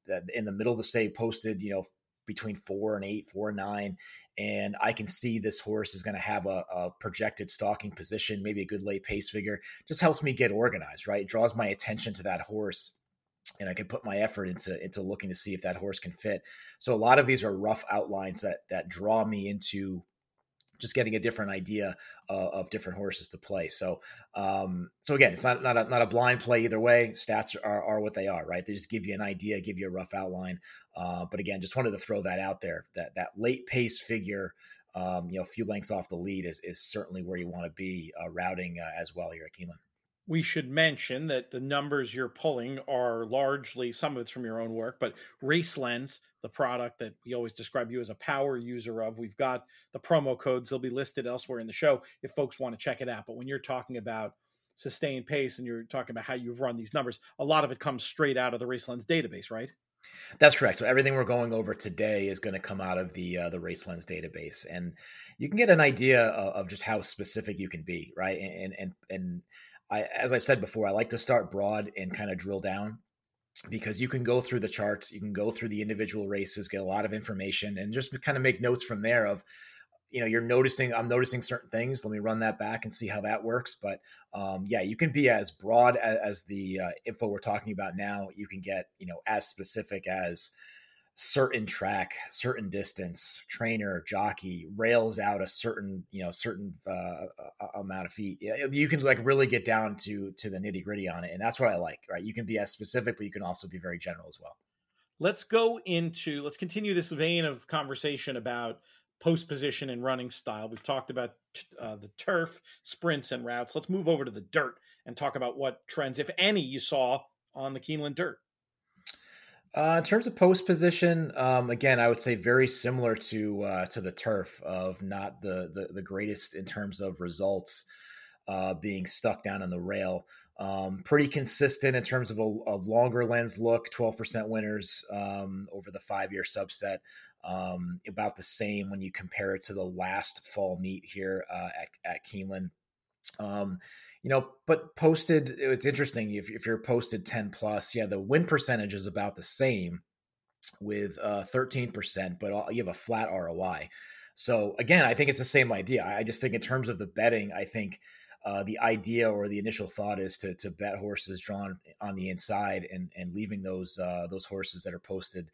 that in the middle of the say posted, between 4 and 8, 4 and 9, and I can see this horse is going to have a projected stalking position, maybe a good late pace figure, just helps me get organized, right? It draws my attention to that horse. And I can put my effort into looking to see if that horse can fit. So a lot of these are rough outlines that draw me into just getting a different idea of different horses to play. So again, it's not a blind play either way. Stats are what they are, right? They just give you an idea, give you a rough outline. But again, just wanted to throw that out there. That late pace figure, a few lengths off the lead is certainly where you want to be routing as well here at Keeneland. We should mention that the numbers you're pulling are largely, some of it's from your own work, but RaceLens, the product that we always describe you as a power user of, we've got the promo codes. They'll be listed elsewhere in the show if folks want to check it out. But when you're talking about sustained pace and you're talking about how you've run these numbers, a lot of it comes straight out of the RaceLens database, right? That's correct. So everything we're going over today is going to come out of the RaceLens database, and you can get an idea of just how specific you can be, right? And as I've said before, I like to start broad and kind of drill down, because you can go through the charts, you can go through the individual races, get a lot of information, and just kind of make notes from there of, I'm noticing certain things. Let me run that back and see how that works. But you can be as broad as the info we're talking about now. You can get, as specific as certain track, certain distance, trainer, jockey, rails out a certain, amount of feet. You can like really get down to the nitty gritty on it. And that's what I like, right? You can be as specific, but you can also be very general as well. Let's continue this vein of conversation about post position and running style. We've talked about the turf, sprints, and routes. Let's move over to the dirt and talk about what trends, if any, you saw on the Keeneland dirt. In terms of post position, again, I would say very similar to the turf, of not the greatest in terms of results, being stuck down on the rail. Pretty consistent in terms of a longer lens look, 12% winners over the 5-year subset. About the same when you compare it to the last fall meet here at Keeneland. But posted, it's interesting if you're posted 10 plus, the win percentage is about the same with 13%, but you have a flat ROI. So again, I think it's the same idea. I just think in terms of the betting, I think the idea or the initial thought is to bet horses drawn on the inside and leaving those horses that are posted,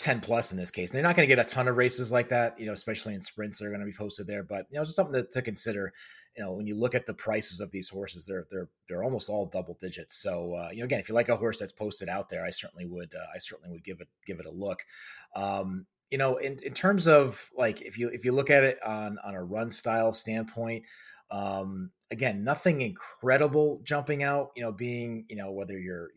10 plus in this case. They're not going to get a ton of races like that, especially in sprints that are going to be posted there, but it's just something to consider. When you look at the prices of these horses, they're almost all double digits. So, again, if you like a horse that's posted out there, I certainly would give it a look. In terms of like, if you look at it on a run style standpoint, Again, nothing incredible jumping out, you know, being, you know, whether you're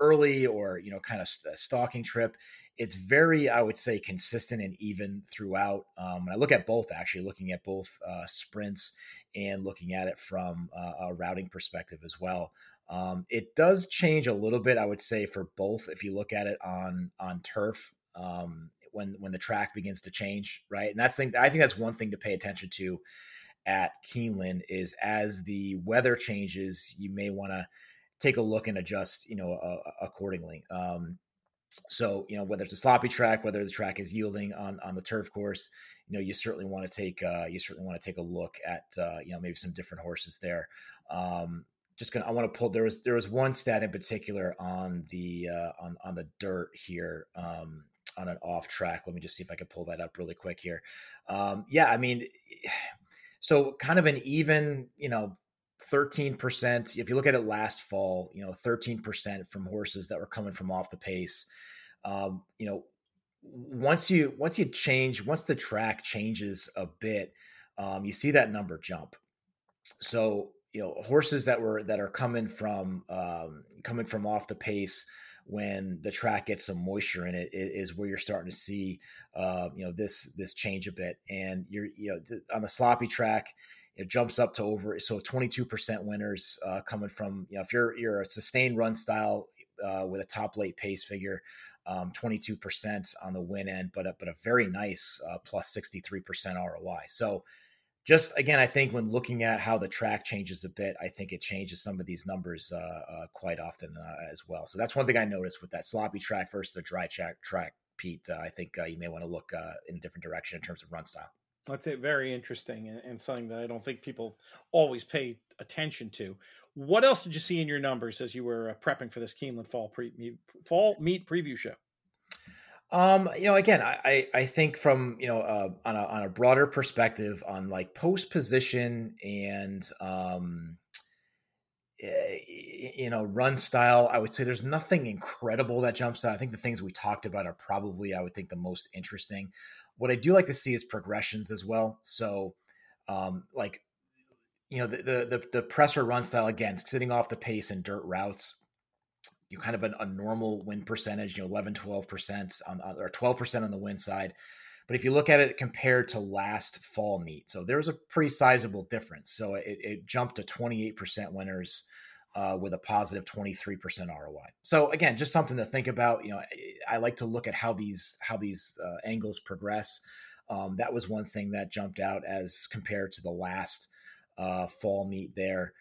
early or, you know, kind of a stalking trip. It's very, I would say, consistent and even throughout. And I look at both, actually looking at both sprints and looking at it from a routing perspective as well. It does change a little bit, I would say, for both. If you look at it on turf, when the track begins to change, right? And I think that's one thing to pay attention to at Keeneland is as the weather changes, you may want to take a look and adjust, you know, accordingly. So, you know, whether it's a sloppy track, whether the track is yielding on the turf course, you know, you certainly want to take a look at, you know, maybe some different horses there. There was one stat in particular on the, on the dirt here, on an off track. Let me just see if I could pull that up really quick here. Yeah, I mean, so kind of an even, you know, 13%, if you look at it last fall, you know, 13% from horses that were coming from off the pace. You know, once the track changes a bit, you see that number jump. So, you know, horses that are coming from off the pace when the track gets some moisture in it is where you're starting to see, you know, this change a bit. And you're, you know, on the sloppy track, it jumps up to over. So 22% winners coming from, you know, if you're a sustained run style with a top late pace figure, 22% on the win end, but a very nice plus 63% ROI. So just, again, I think when looking at how the track changes a bit, I think it changes some of these numbers quite often as well. So that's one thing I noticed with that sloppy track versus the dry track, Pete. I think you may want to look in a different direction in terms of run style. That's it. Very interesting and something that I don't think people always pay attention to. What else did you see in your numbers as you were prepping for this Keeneland fall meet preview show? You know, again, I think from, you know, on a broader perspective on like post position and, you know, run style, I would say there's nothing incredible that jumps out. I think the things we talked about are probably, I would think, the most interesting. What I do like to see is progressions as well. So, like, you know, the presser run style, again, sitting off the pace and dirt routes, you kind of a normal win percentage, you know, 11, 12% or 12% on the win side. But if you look at it compared to last fall meet, so there was a pretty sizable difference. So it jumped to 28% winners with a positive 23% ROI. So again, just something to think about. You know, I like to look at how these angles progress. That was one thing that jumped out as compared to the last fall meet there.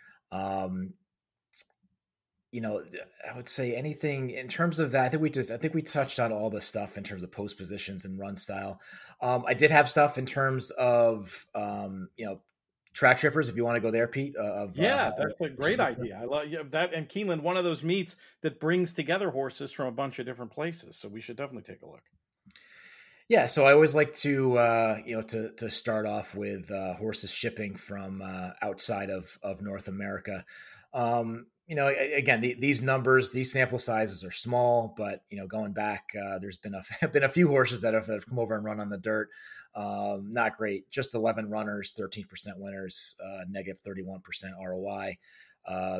You know, I would say anything in terms of that. I think we touched on all the stuff in terms of post positions and run style. I did have stuff in terms of, you know, track trippers. If you want to go there, Pete. That's a great idea. I love that. And Keeneland, one of those meets that brings together horses from a bunch of different places. So we should definitely take a look. Yeah, so I always like to, you know, to start off with horses shipping from outside of North America. You know, again, these numbers, these sample sizes are small, but, you know, going back, there's been a few horses that have come over and run on the dirt. Not great. Just 11 runners, 13% winners, negative 31% ROI.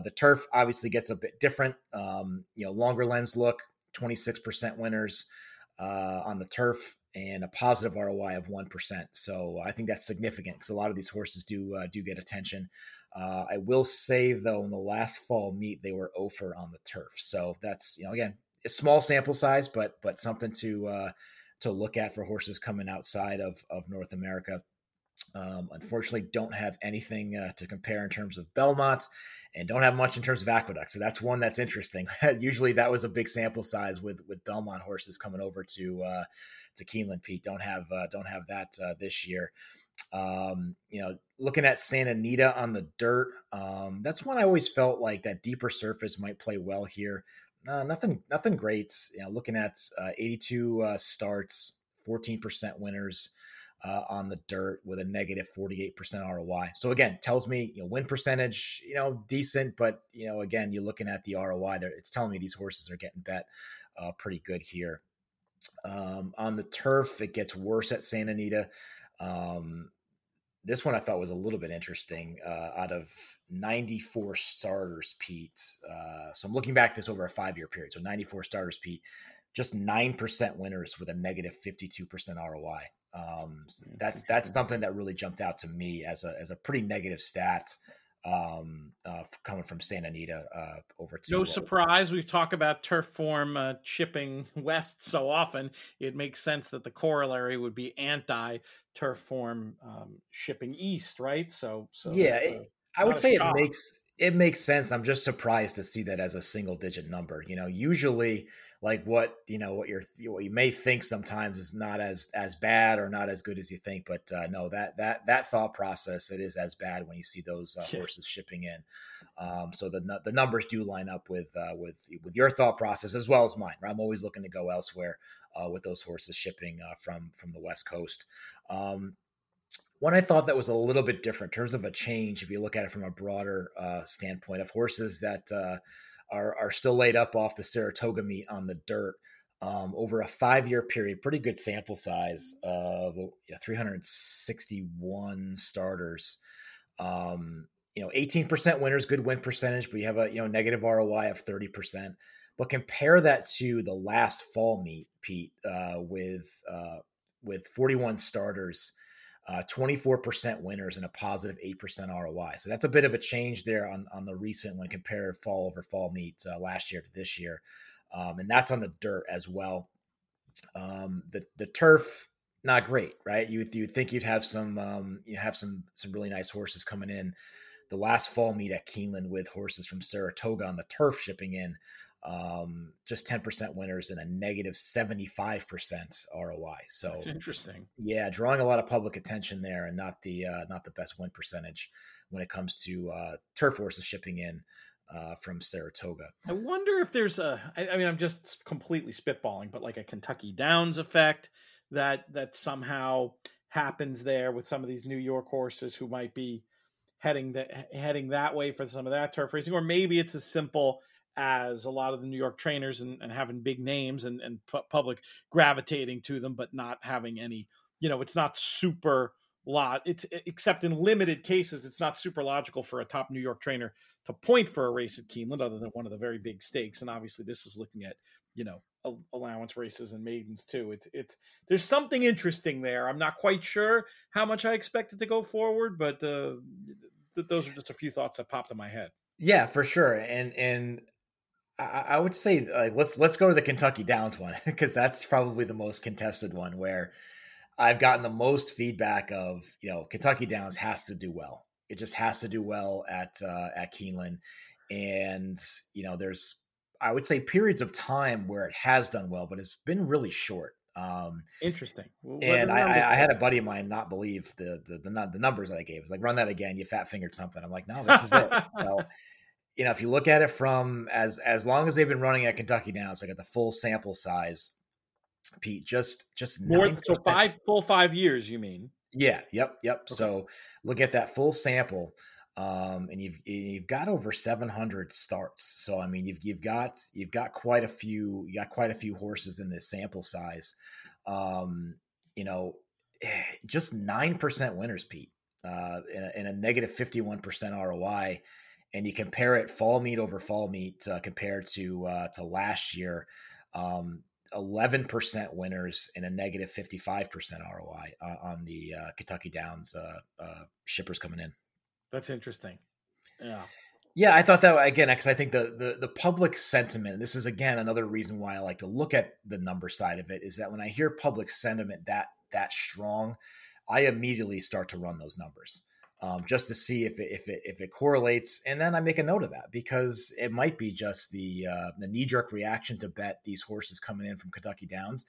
The turf obviously gets a bit different. You know, longer lens look, 26% winners on the turf and a positive ROI of 1%. So I think that's significant because a lot of these horses do get attention. I will say, though, in the last fall meet, they were 0-for on the turf. So that's, you know, again, a small sample size, but something to look at for horses coming outside of North America. Unfortunately, don't have anything to compare in terms of Belmont and don't have much in terms of Aqueduct. So that's one that's interesting. Usually that was a big sample size with Belmont horses coming over to Keeneland, Pete. Don't have that this year. You know, looking at Santa Anita on the dirt, that's one I always felt like that deeper surface might play well here. Nothing great. You know, looking at 82 starts, 14% winners on the dirt with a negative 48% ROI. So again, tells me, you know, win percentage, you know, decent, but, you know, again, you're looking at the ROI there. It's telling me these horses are getting bet pretty good here. On the turf, it gets worse at Santa Anita. This one I thought was a little bit interesting, out of 94 starters, Pete. So I'm looking back this over a 5-year period. So 94 starters, Pete, just 9% winners with a negative 52% ROI. So that's something that really jumped out to me as a pretty negative stat, coming from Santa Anita, over to no surprise. We've talked about turf form, chipping west so often, it makes sense that the corollary would be anti turf form, shipping east. Right. So yeah, I would say it makes sense. I'm just surprised to see that as a single digit number, usually like what you may think sometimes is not as bad or not as good as you think, but no, that thought process, it is as bad when you see those horses shipping in. So the numbers do line up with your thought process as well as mine. I'm always looking to go elsewhere with those horses shipping from the West Coast. One I thought that was a little bit different in terms of a change, if you look at it from a broader standpoint, of horses that are still laid up off the Saratoga meet on the dirt, over a 5-year period, pretty good sample size of 361 starters. 18% winners, good win percentage, but you have a negative ROI of 30%. But compare that to the last fall meet, Pete, with 41 starters. 24% winners and a positive 8% ROI. So that's a bit of a change there on the recent one, compared fall over fall meet last year to this year. And that's on the dirt as well. The turf, not great, right? You'd think you'd have some really nice horses coming in. The last fall meet at Keeneland with horses from Saratoga on the turf shipping in, just 10% winners and a negative 75% ROI. So that's interesting. Yeah. Drawing a lot of public attention there, and not the best win percentage when it comes to, turf horses shipping in, from Saratoga. I wonder if there's I'm just completely spitballing, but like a Kentucky Downs effect that somehow happens there with some of these New York horses who might be heading that way for some of that turf racing, or maybe it's as simple as a lot of the New York trainers and having big names and public gravitating to them, but not having any, it's not super lot. It's, except in limited cases, it's not super logical for a top New York trainer to point for a race at Keeneland other than one of the very big stakes. And obviously this is looking at, allowance races and maidens too. It's there's something interesting there. I'm not quite sure how much I expect it to go forward, but those are just a few thoughts that popped in my head. Yeah, for sure. And I would say let's go to the Kentucky Downs one, because that's probably the most contested one, where I've gotten the most feedback of, Kentucky Downs has to do well. It just has to do well at Keeneland. And, there's, I would say, periods of time where it has done well, but it's been really short. Interesting. Well, and I had a buddy of mine not believe the numbers that I gave. It was like, run that again, you fat fingered something. I'm like, no, this is it. So, if you look at it from as long as they've been running at Kentucky Downs, like at the full sample size, Pete, just more, so full five years, you mean? Yeah. Yep. Okay. So look at that full sample, and you've got over 700 starts. So, you've got quite a few horses in this sample size. Just 9% winners, Pete, and a negative 51% ROI. And you compare it fall meet over fall meet, compared to last year, 11% winners and a negative 55% ROI on the Kentucky Downs shippers coming in. That's interesting. Yeah. I thought that, again, because I think the public sentiment, and this is again another reason why I like to look at the number side of it, is that when I hear public sentiment that strong, I immediately start to run those numbers, just to see if it correlates, and then I make a note of that, because it might be just the knee jerk reaction to bet these horses coming in from Kentucky Downs.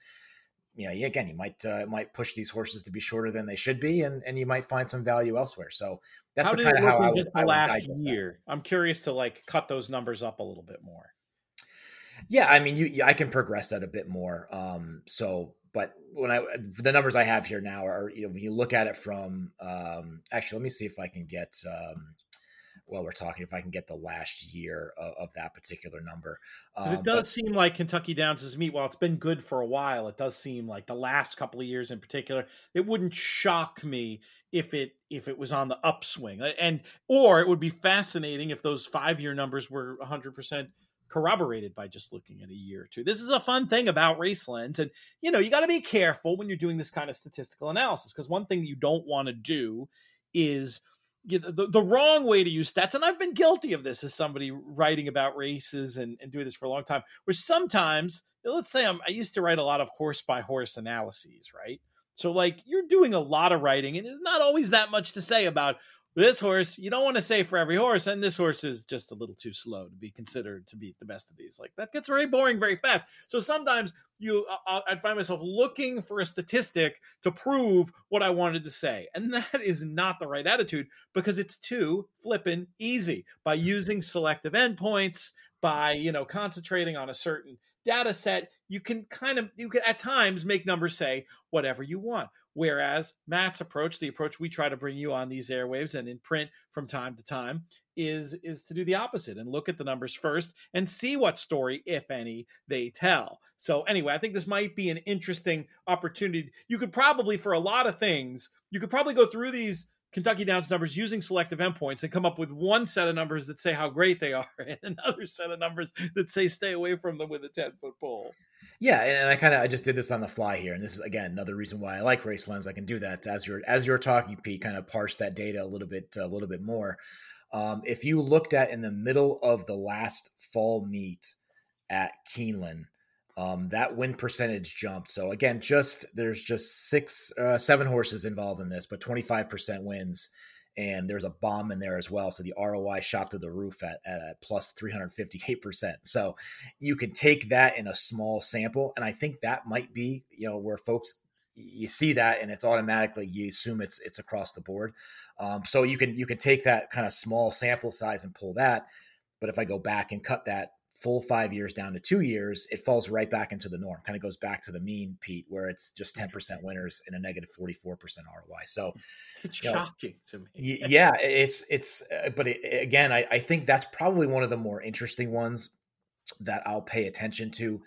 Again, you might push these horses to be shorter than they should be, and you might find some value elsewhere. So that's how kind of how I would last year. That. I'm curious to cut those numbers up a little bit more. Yeah, I can progress that a bit more. But when the numbers I have here now are, when you look at it from, actually, let me see if I can get while we're talking, if I can get the last year of that particular number. It does seem like Kentucky Downs' meet, while it's been good for a while, it does seem like the last couple of years in particular, it wouldn't shock me if it was on the upswing. And or it would be fascinating if those 5-year numbers were 100% corroborated by just looking at a year or two. This is a fun thing about RaceLens, and you know, you got to be careful when you're doing this kind of statistical analysis, because one thing you don't want to do is the wrong way to use stats. And I've been guilty of this as somebody writing about races and doing this for a long time, where sometimes, let's say I used to write a lot of horse by horse analyses, right? So like, you're doing a lot of writing and there's not always that much to say about this horse. You don't want to say for every horse, and this horse is just a little too slow to be considered to beat the best of these. Like, that gets very boring very fast. So sometimes I'd find myself looking for a statistic to prove what I wanted to say. And that is not the right attitude, because it's too flippin' easy. By using selective endpoints, by, you know, concentrating on a certain data set, you can at times make numbers say whatever you want. Whereas Matt's approach, the approach we try to bring you on these airwaves and in print from time to time, is to do the opposite and look at the numbers first and see what story, if any, they tell. So anyway, I think this might be an interesting opportunity. You could probably, for a lot of things, you could probably go through these Kentucky Downs numbers using selective endpoints and come up with one set of numbers that say how great they are and another set of numbers that say stay away from them with a 10-foot pole. Yeah, and I just did this on the fly here, and this is again another reason why I like RaceLens. I can do that as you're talking, Pete, kind of parse that data a little bit more. If you looked at in the middle of the last fall meet at Keeneland, that win percentage jumped. So again, there's just 7 horses involved in this, but 25% wins, and there's a bomb in there as well. So the ROI shot through the roof at plus 358%. So you can take that in a small sample, and I think that might be, you know, where folks, you see that and it's automatically, you assume it's across the board. So you can take that kind of small sample size and pull that. But if I go back and cut that full 5 years down to 2 years, it falls right back into the norm, kind of goes back to the mean, Pete, where it's just 10% winners and a negative 44% ROI. So it's shocking to me. Yeah, I think that's probably one of the more interesting ones that I'll pay attention to,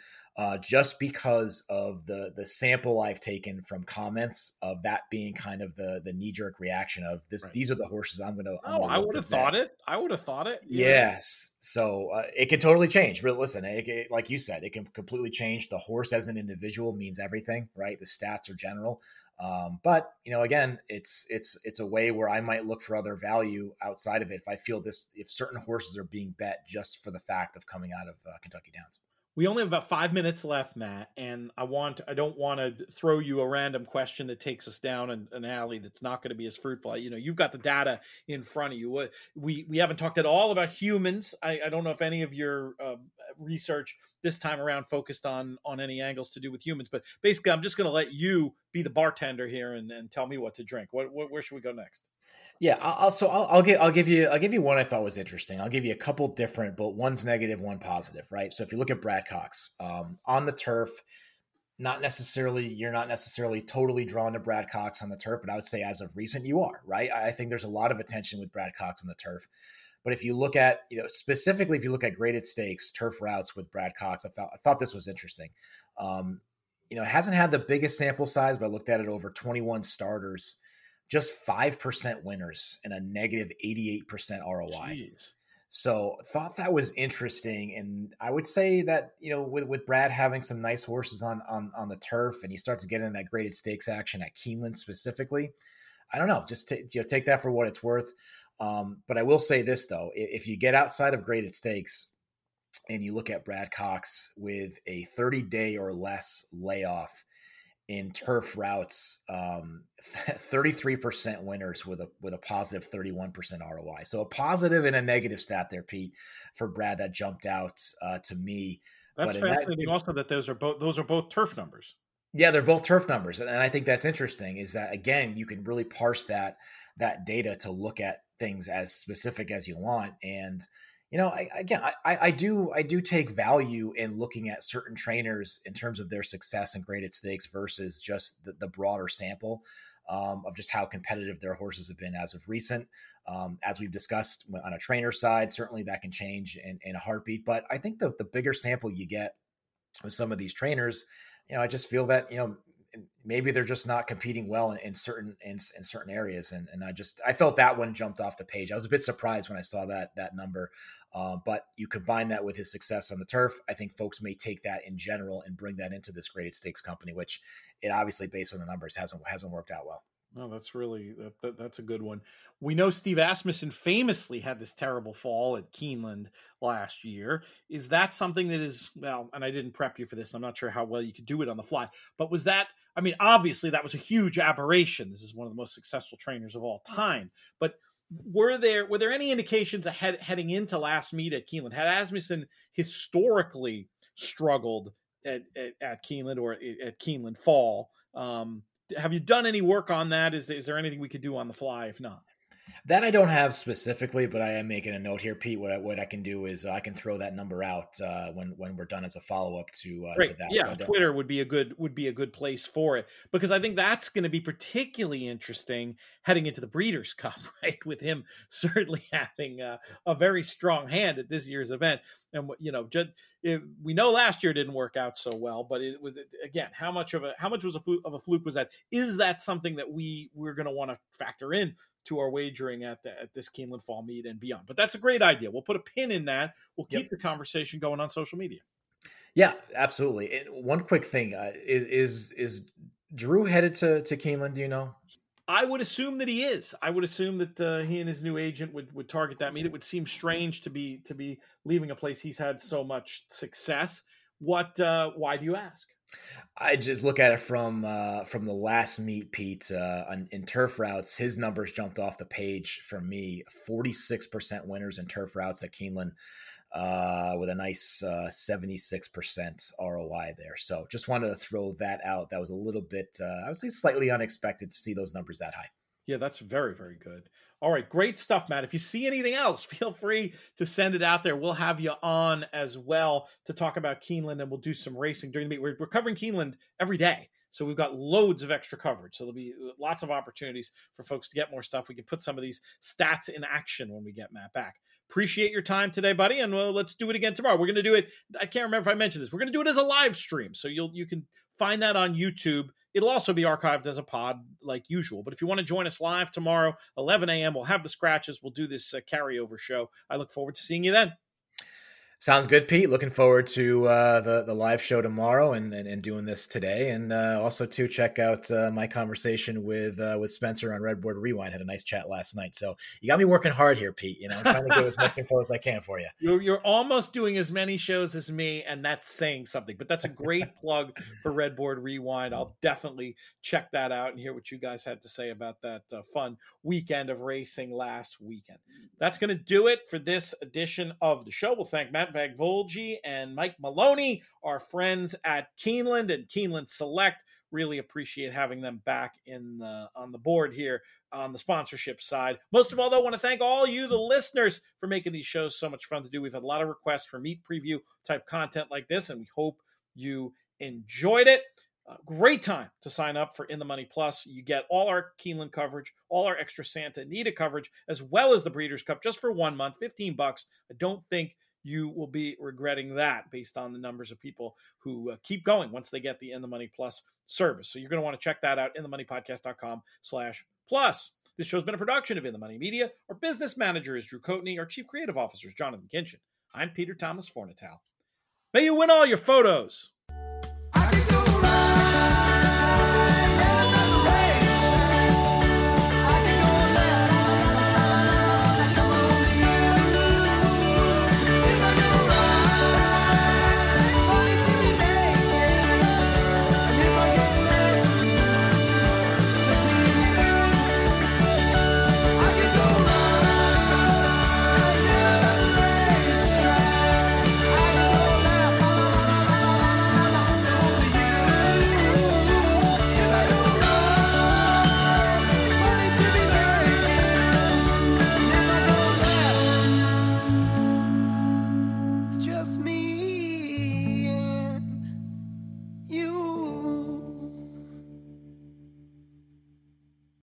just because of the sample I've taken from comments of that being kind of the knee jerk reaction of this. Right. These are the horses I'm going to. Oh, I would have thought it. I would have thought it. Yeah. Yes. So it can totally change. But listen, it, like you said, it can completely change. The horse as an individual means everything, right? The stats are general. But you know, again, it's a way where I might look for other value outside of it. If I feel if certain horses are being bet just for the fact of coming out of Kentucky Downs. We only have about 5 minutes left, Matt, and I don't want to throw you a random question that takes us down an alley that's not going to be as fruitful. You know, you've got the data in front of you. We haven't talked at all about humans. I don't know if any of your research this time around focused on any angles to do with humans, but basically I'm just going to let you be the bartender here and tell me what to drink. Where should we go next? Yeah, I'll give you one I thought was interesting. I'll give you a couple different, but one's negative, one positive, right? So if you look at Brad Cox on the turf, you're not necessarily totally drawn to Brad Cox on the turf, but I would say as of recent you are, right? I think there's a lot of attention with Brad Cox on the turf. But if you look at, you know, specifically if you look at graded stakes, turf routes with Brad Cox, I thought this was interesting. You know, it hasn't had the biggest sample size, but I looked at it over 21 starters. Just 5% winners and a negative 88% ROI. Jeez. So thought that was interesting. And I would say that, you know, with Brad having some nice horses on the turf, and you start to get in that graded stakes action at Keeneland specifically, I don't know, just take that for what it's worth. But I will say this though, if you get outside of graded stakes and you look at Brad Cox with a 30-day or less layoff, in turf routes, 33% winners with a positive 31% ROI. So a positive and a negative stat there, Pete, for Brad that jumped out to me. That's fascinating. Also, that those are both turf numbers. Yeah, they're both turf numbers, and I think that's interesting. Is that again, you can really parse that data to look at things as specific as you want. And you know, I do take value in looking at certain trainers in terms of their success in graded stakes versus just the broader sample. of just how competitive their horses have been as of recent. As we've discussed on a trainer side, certainly that can change in a heartbeat. But I think the bigger sample you get with some of these trainers, you know, I just feel that, you know, maybe they're just not competing well in certain areas. And I felt that one jumped off the page. I was a bit surprised when I saw that number. But you combine that with his success on the turf. I think folks may take that in general and bring that into this graded stakes company, which it obviously based on the numbers hasn't worked out well. No, that's really, that's a good one. We know Steve Asmussen famously had this terrible fall at Keeneland last year. Is that something that is, well, and I didn't prep you for this, and I'm not sure how well you could do it on the fly, but was that, I mean, obviously that was a huge aberration. This is one of the most successful trainers of all time, but were there any indications ahead heading into last meet at Keeneland? Had Asmussen historically struggled at Keeneland or at Keeneland Fall? Have you done any work on that? Is there anything we could do on the fly? If not, that I don't have specifically, but I am making a note here, Pete. What I can do is I can throw that number out when we're done as a follow up to that. Yeah, Twitter would be a good place for it, because I think that's going to be particularly interesting heading into the Breeders' Cup, right? With him certainly having a very strong hand at this year's event, and you know, we know last year didn't work out so well, but it was again how much of a fluke was that? Is that something that we're going to want to factor in to our wagering at this Keeneland Fall meet and beyond? But that's a great idea. We'll put a pin in that. We'll keep the conversation going on social media. Yeah, absolutely. And one quick thing is Drew headed to Keeneland? Do you know? I would assume that he is. I would assume that he and his new agent would target that meet. It would seem strange to be leaving a place he's had so much success. What? Why do you ask? I just look at it from the last meet, Pete, in turf routes. His numbers jumped off the page for me. 46% winners in turf routes at Keeneland, with a nice 76% ROI there. So just wanted to throw that out. That was a little bit, I would say, slightly unexpected to see those numbers that high. Yeah, that's very, very good. All right, great stuff, Matt. If you see anything else, feel free to send it out there. We'll have you on as well to talk about Keeneland, and we'll do some racing during the meet. We're covering Keeneland every day, so we've got loads of extra coverage. So there'll be lots of opportunities for folks to get more stuff. We can put some of these stats in action when we get Matt back. Appreciate your time today, buddy, and let's do it again tomorrow. We're going to do it. I can't remember if I mentioned this. We're going to do it as a live stream, so you can find that on YouTube. It'll also be archived as a pod like usual. But if you want to join us live tomorrow, 11 a.m., we'll have the scratches. We'll do this carryover show. I look forward to seeing you then. Sounds good, Pete. Looking forward to the live show tomorrow and doing this today. And also, to check out my conversation with Spencer on Redboard Rewind. Had a nice chat last night. So you got me working hard here, Pete. You know, I'm trying to do as much info as I can for you. You're almost doing as many shows as me, and that's saying something. But that's a great plug for Redboard Rewind. I'll definitely check that out and hear what you guys had to say about that fun weekend of racing last weekend. That's going to do it for this edition of the show. We'll thank Matt Vagvolgyi and Mike Maloney, our friends at Keeneland and Keeneland Select. Really appreciate having them back on the board here on the sponsorship side. Most of all, though, I want to thank all you, the listeners, for making these shows so much fun to do. We've had a lot of requests for meet preview type content like this, and we hope you enjoyed it. Great time to sign up for In the Money Plus. You get all our Keeneland coverage, all our extra Santa Anita coverage, as well as the Breeders' Cup just for 1 month, $15. I don't think you will be regretting that based on the numbers of people who keep going once they get the In the Money Plus service. So you're going to want to check that out, inthemoneypodcast.com/plus. This show's been a production of In the Money Media. Our business manager is Drew Coatney. Our chief creative officer is Jonathan Kinchin. I'm Peter Thomas Fornital. May you win all your photos.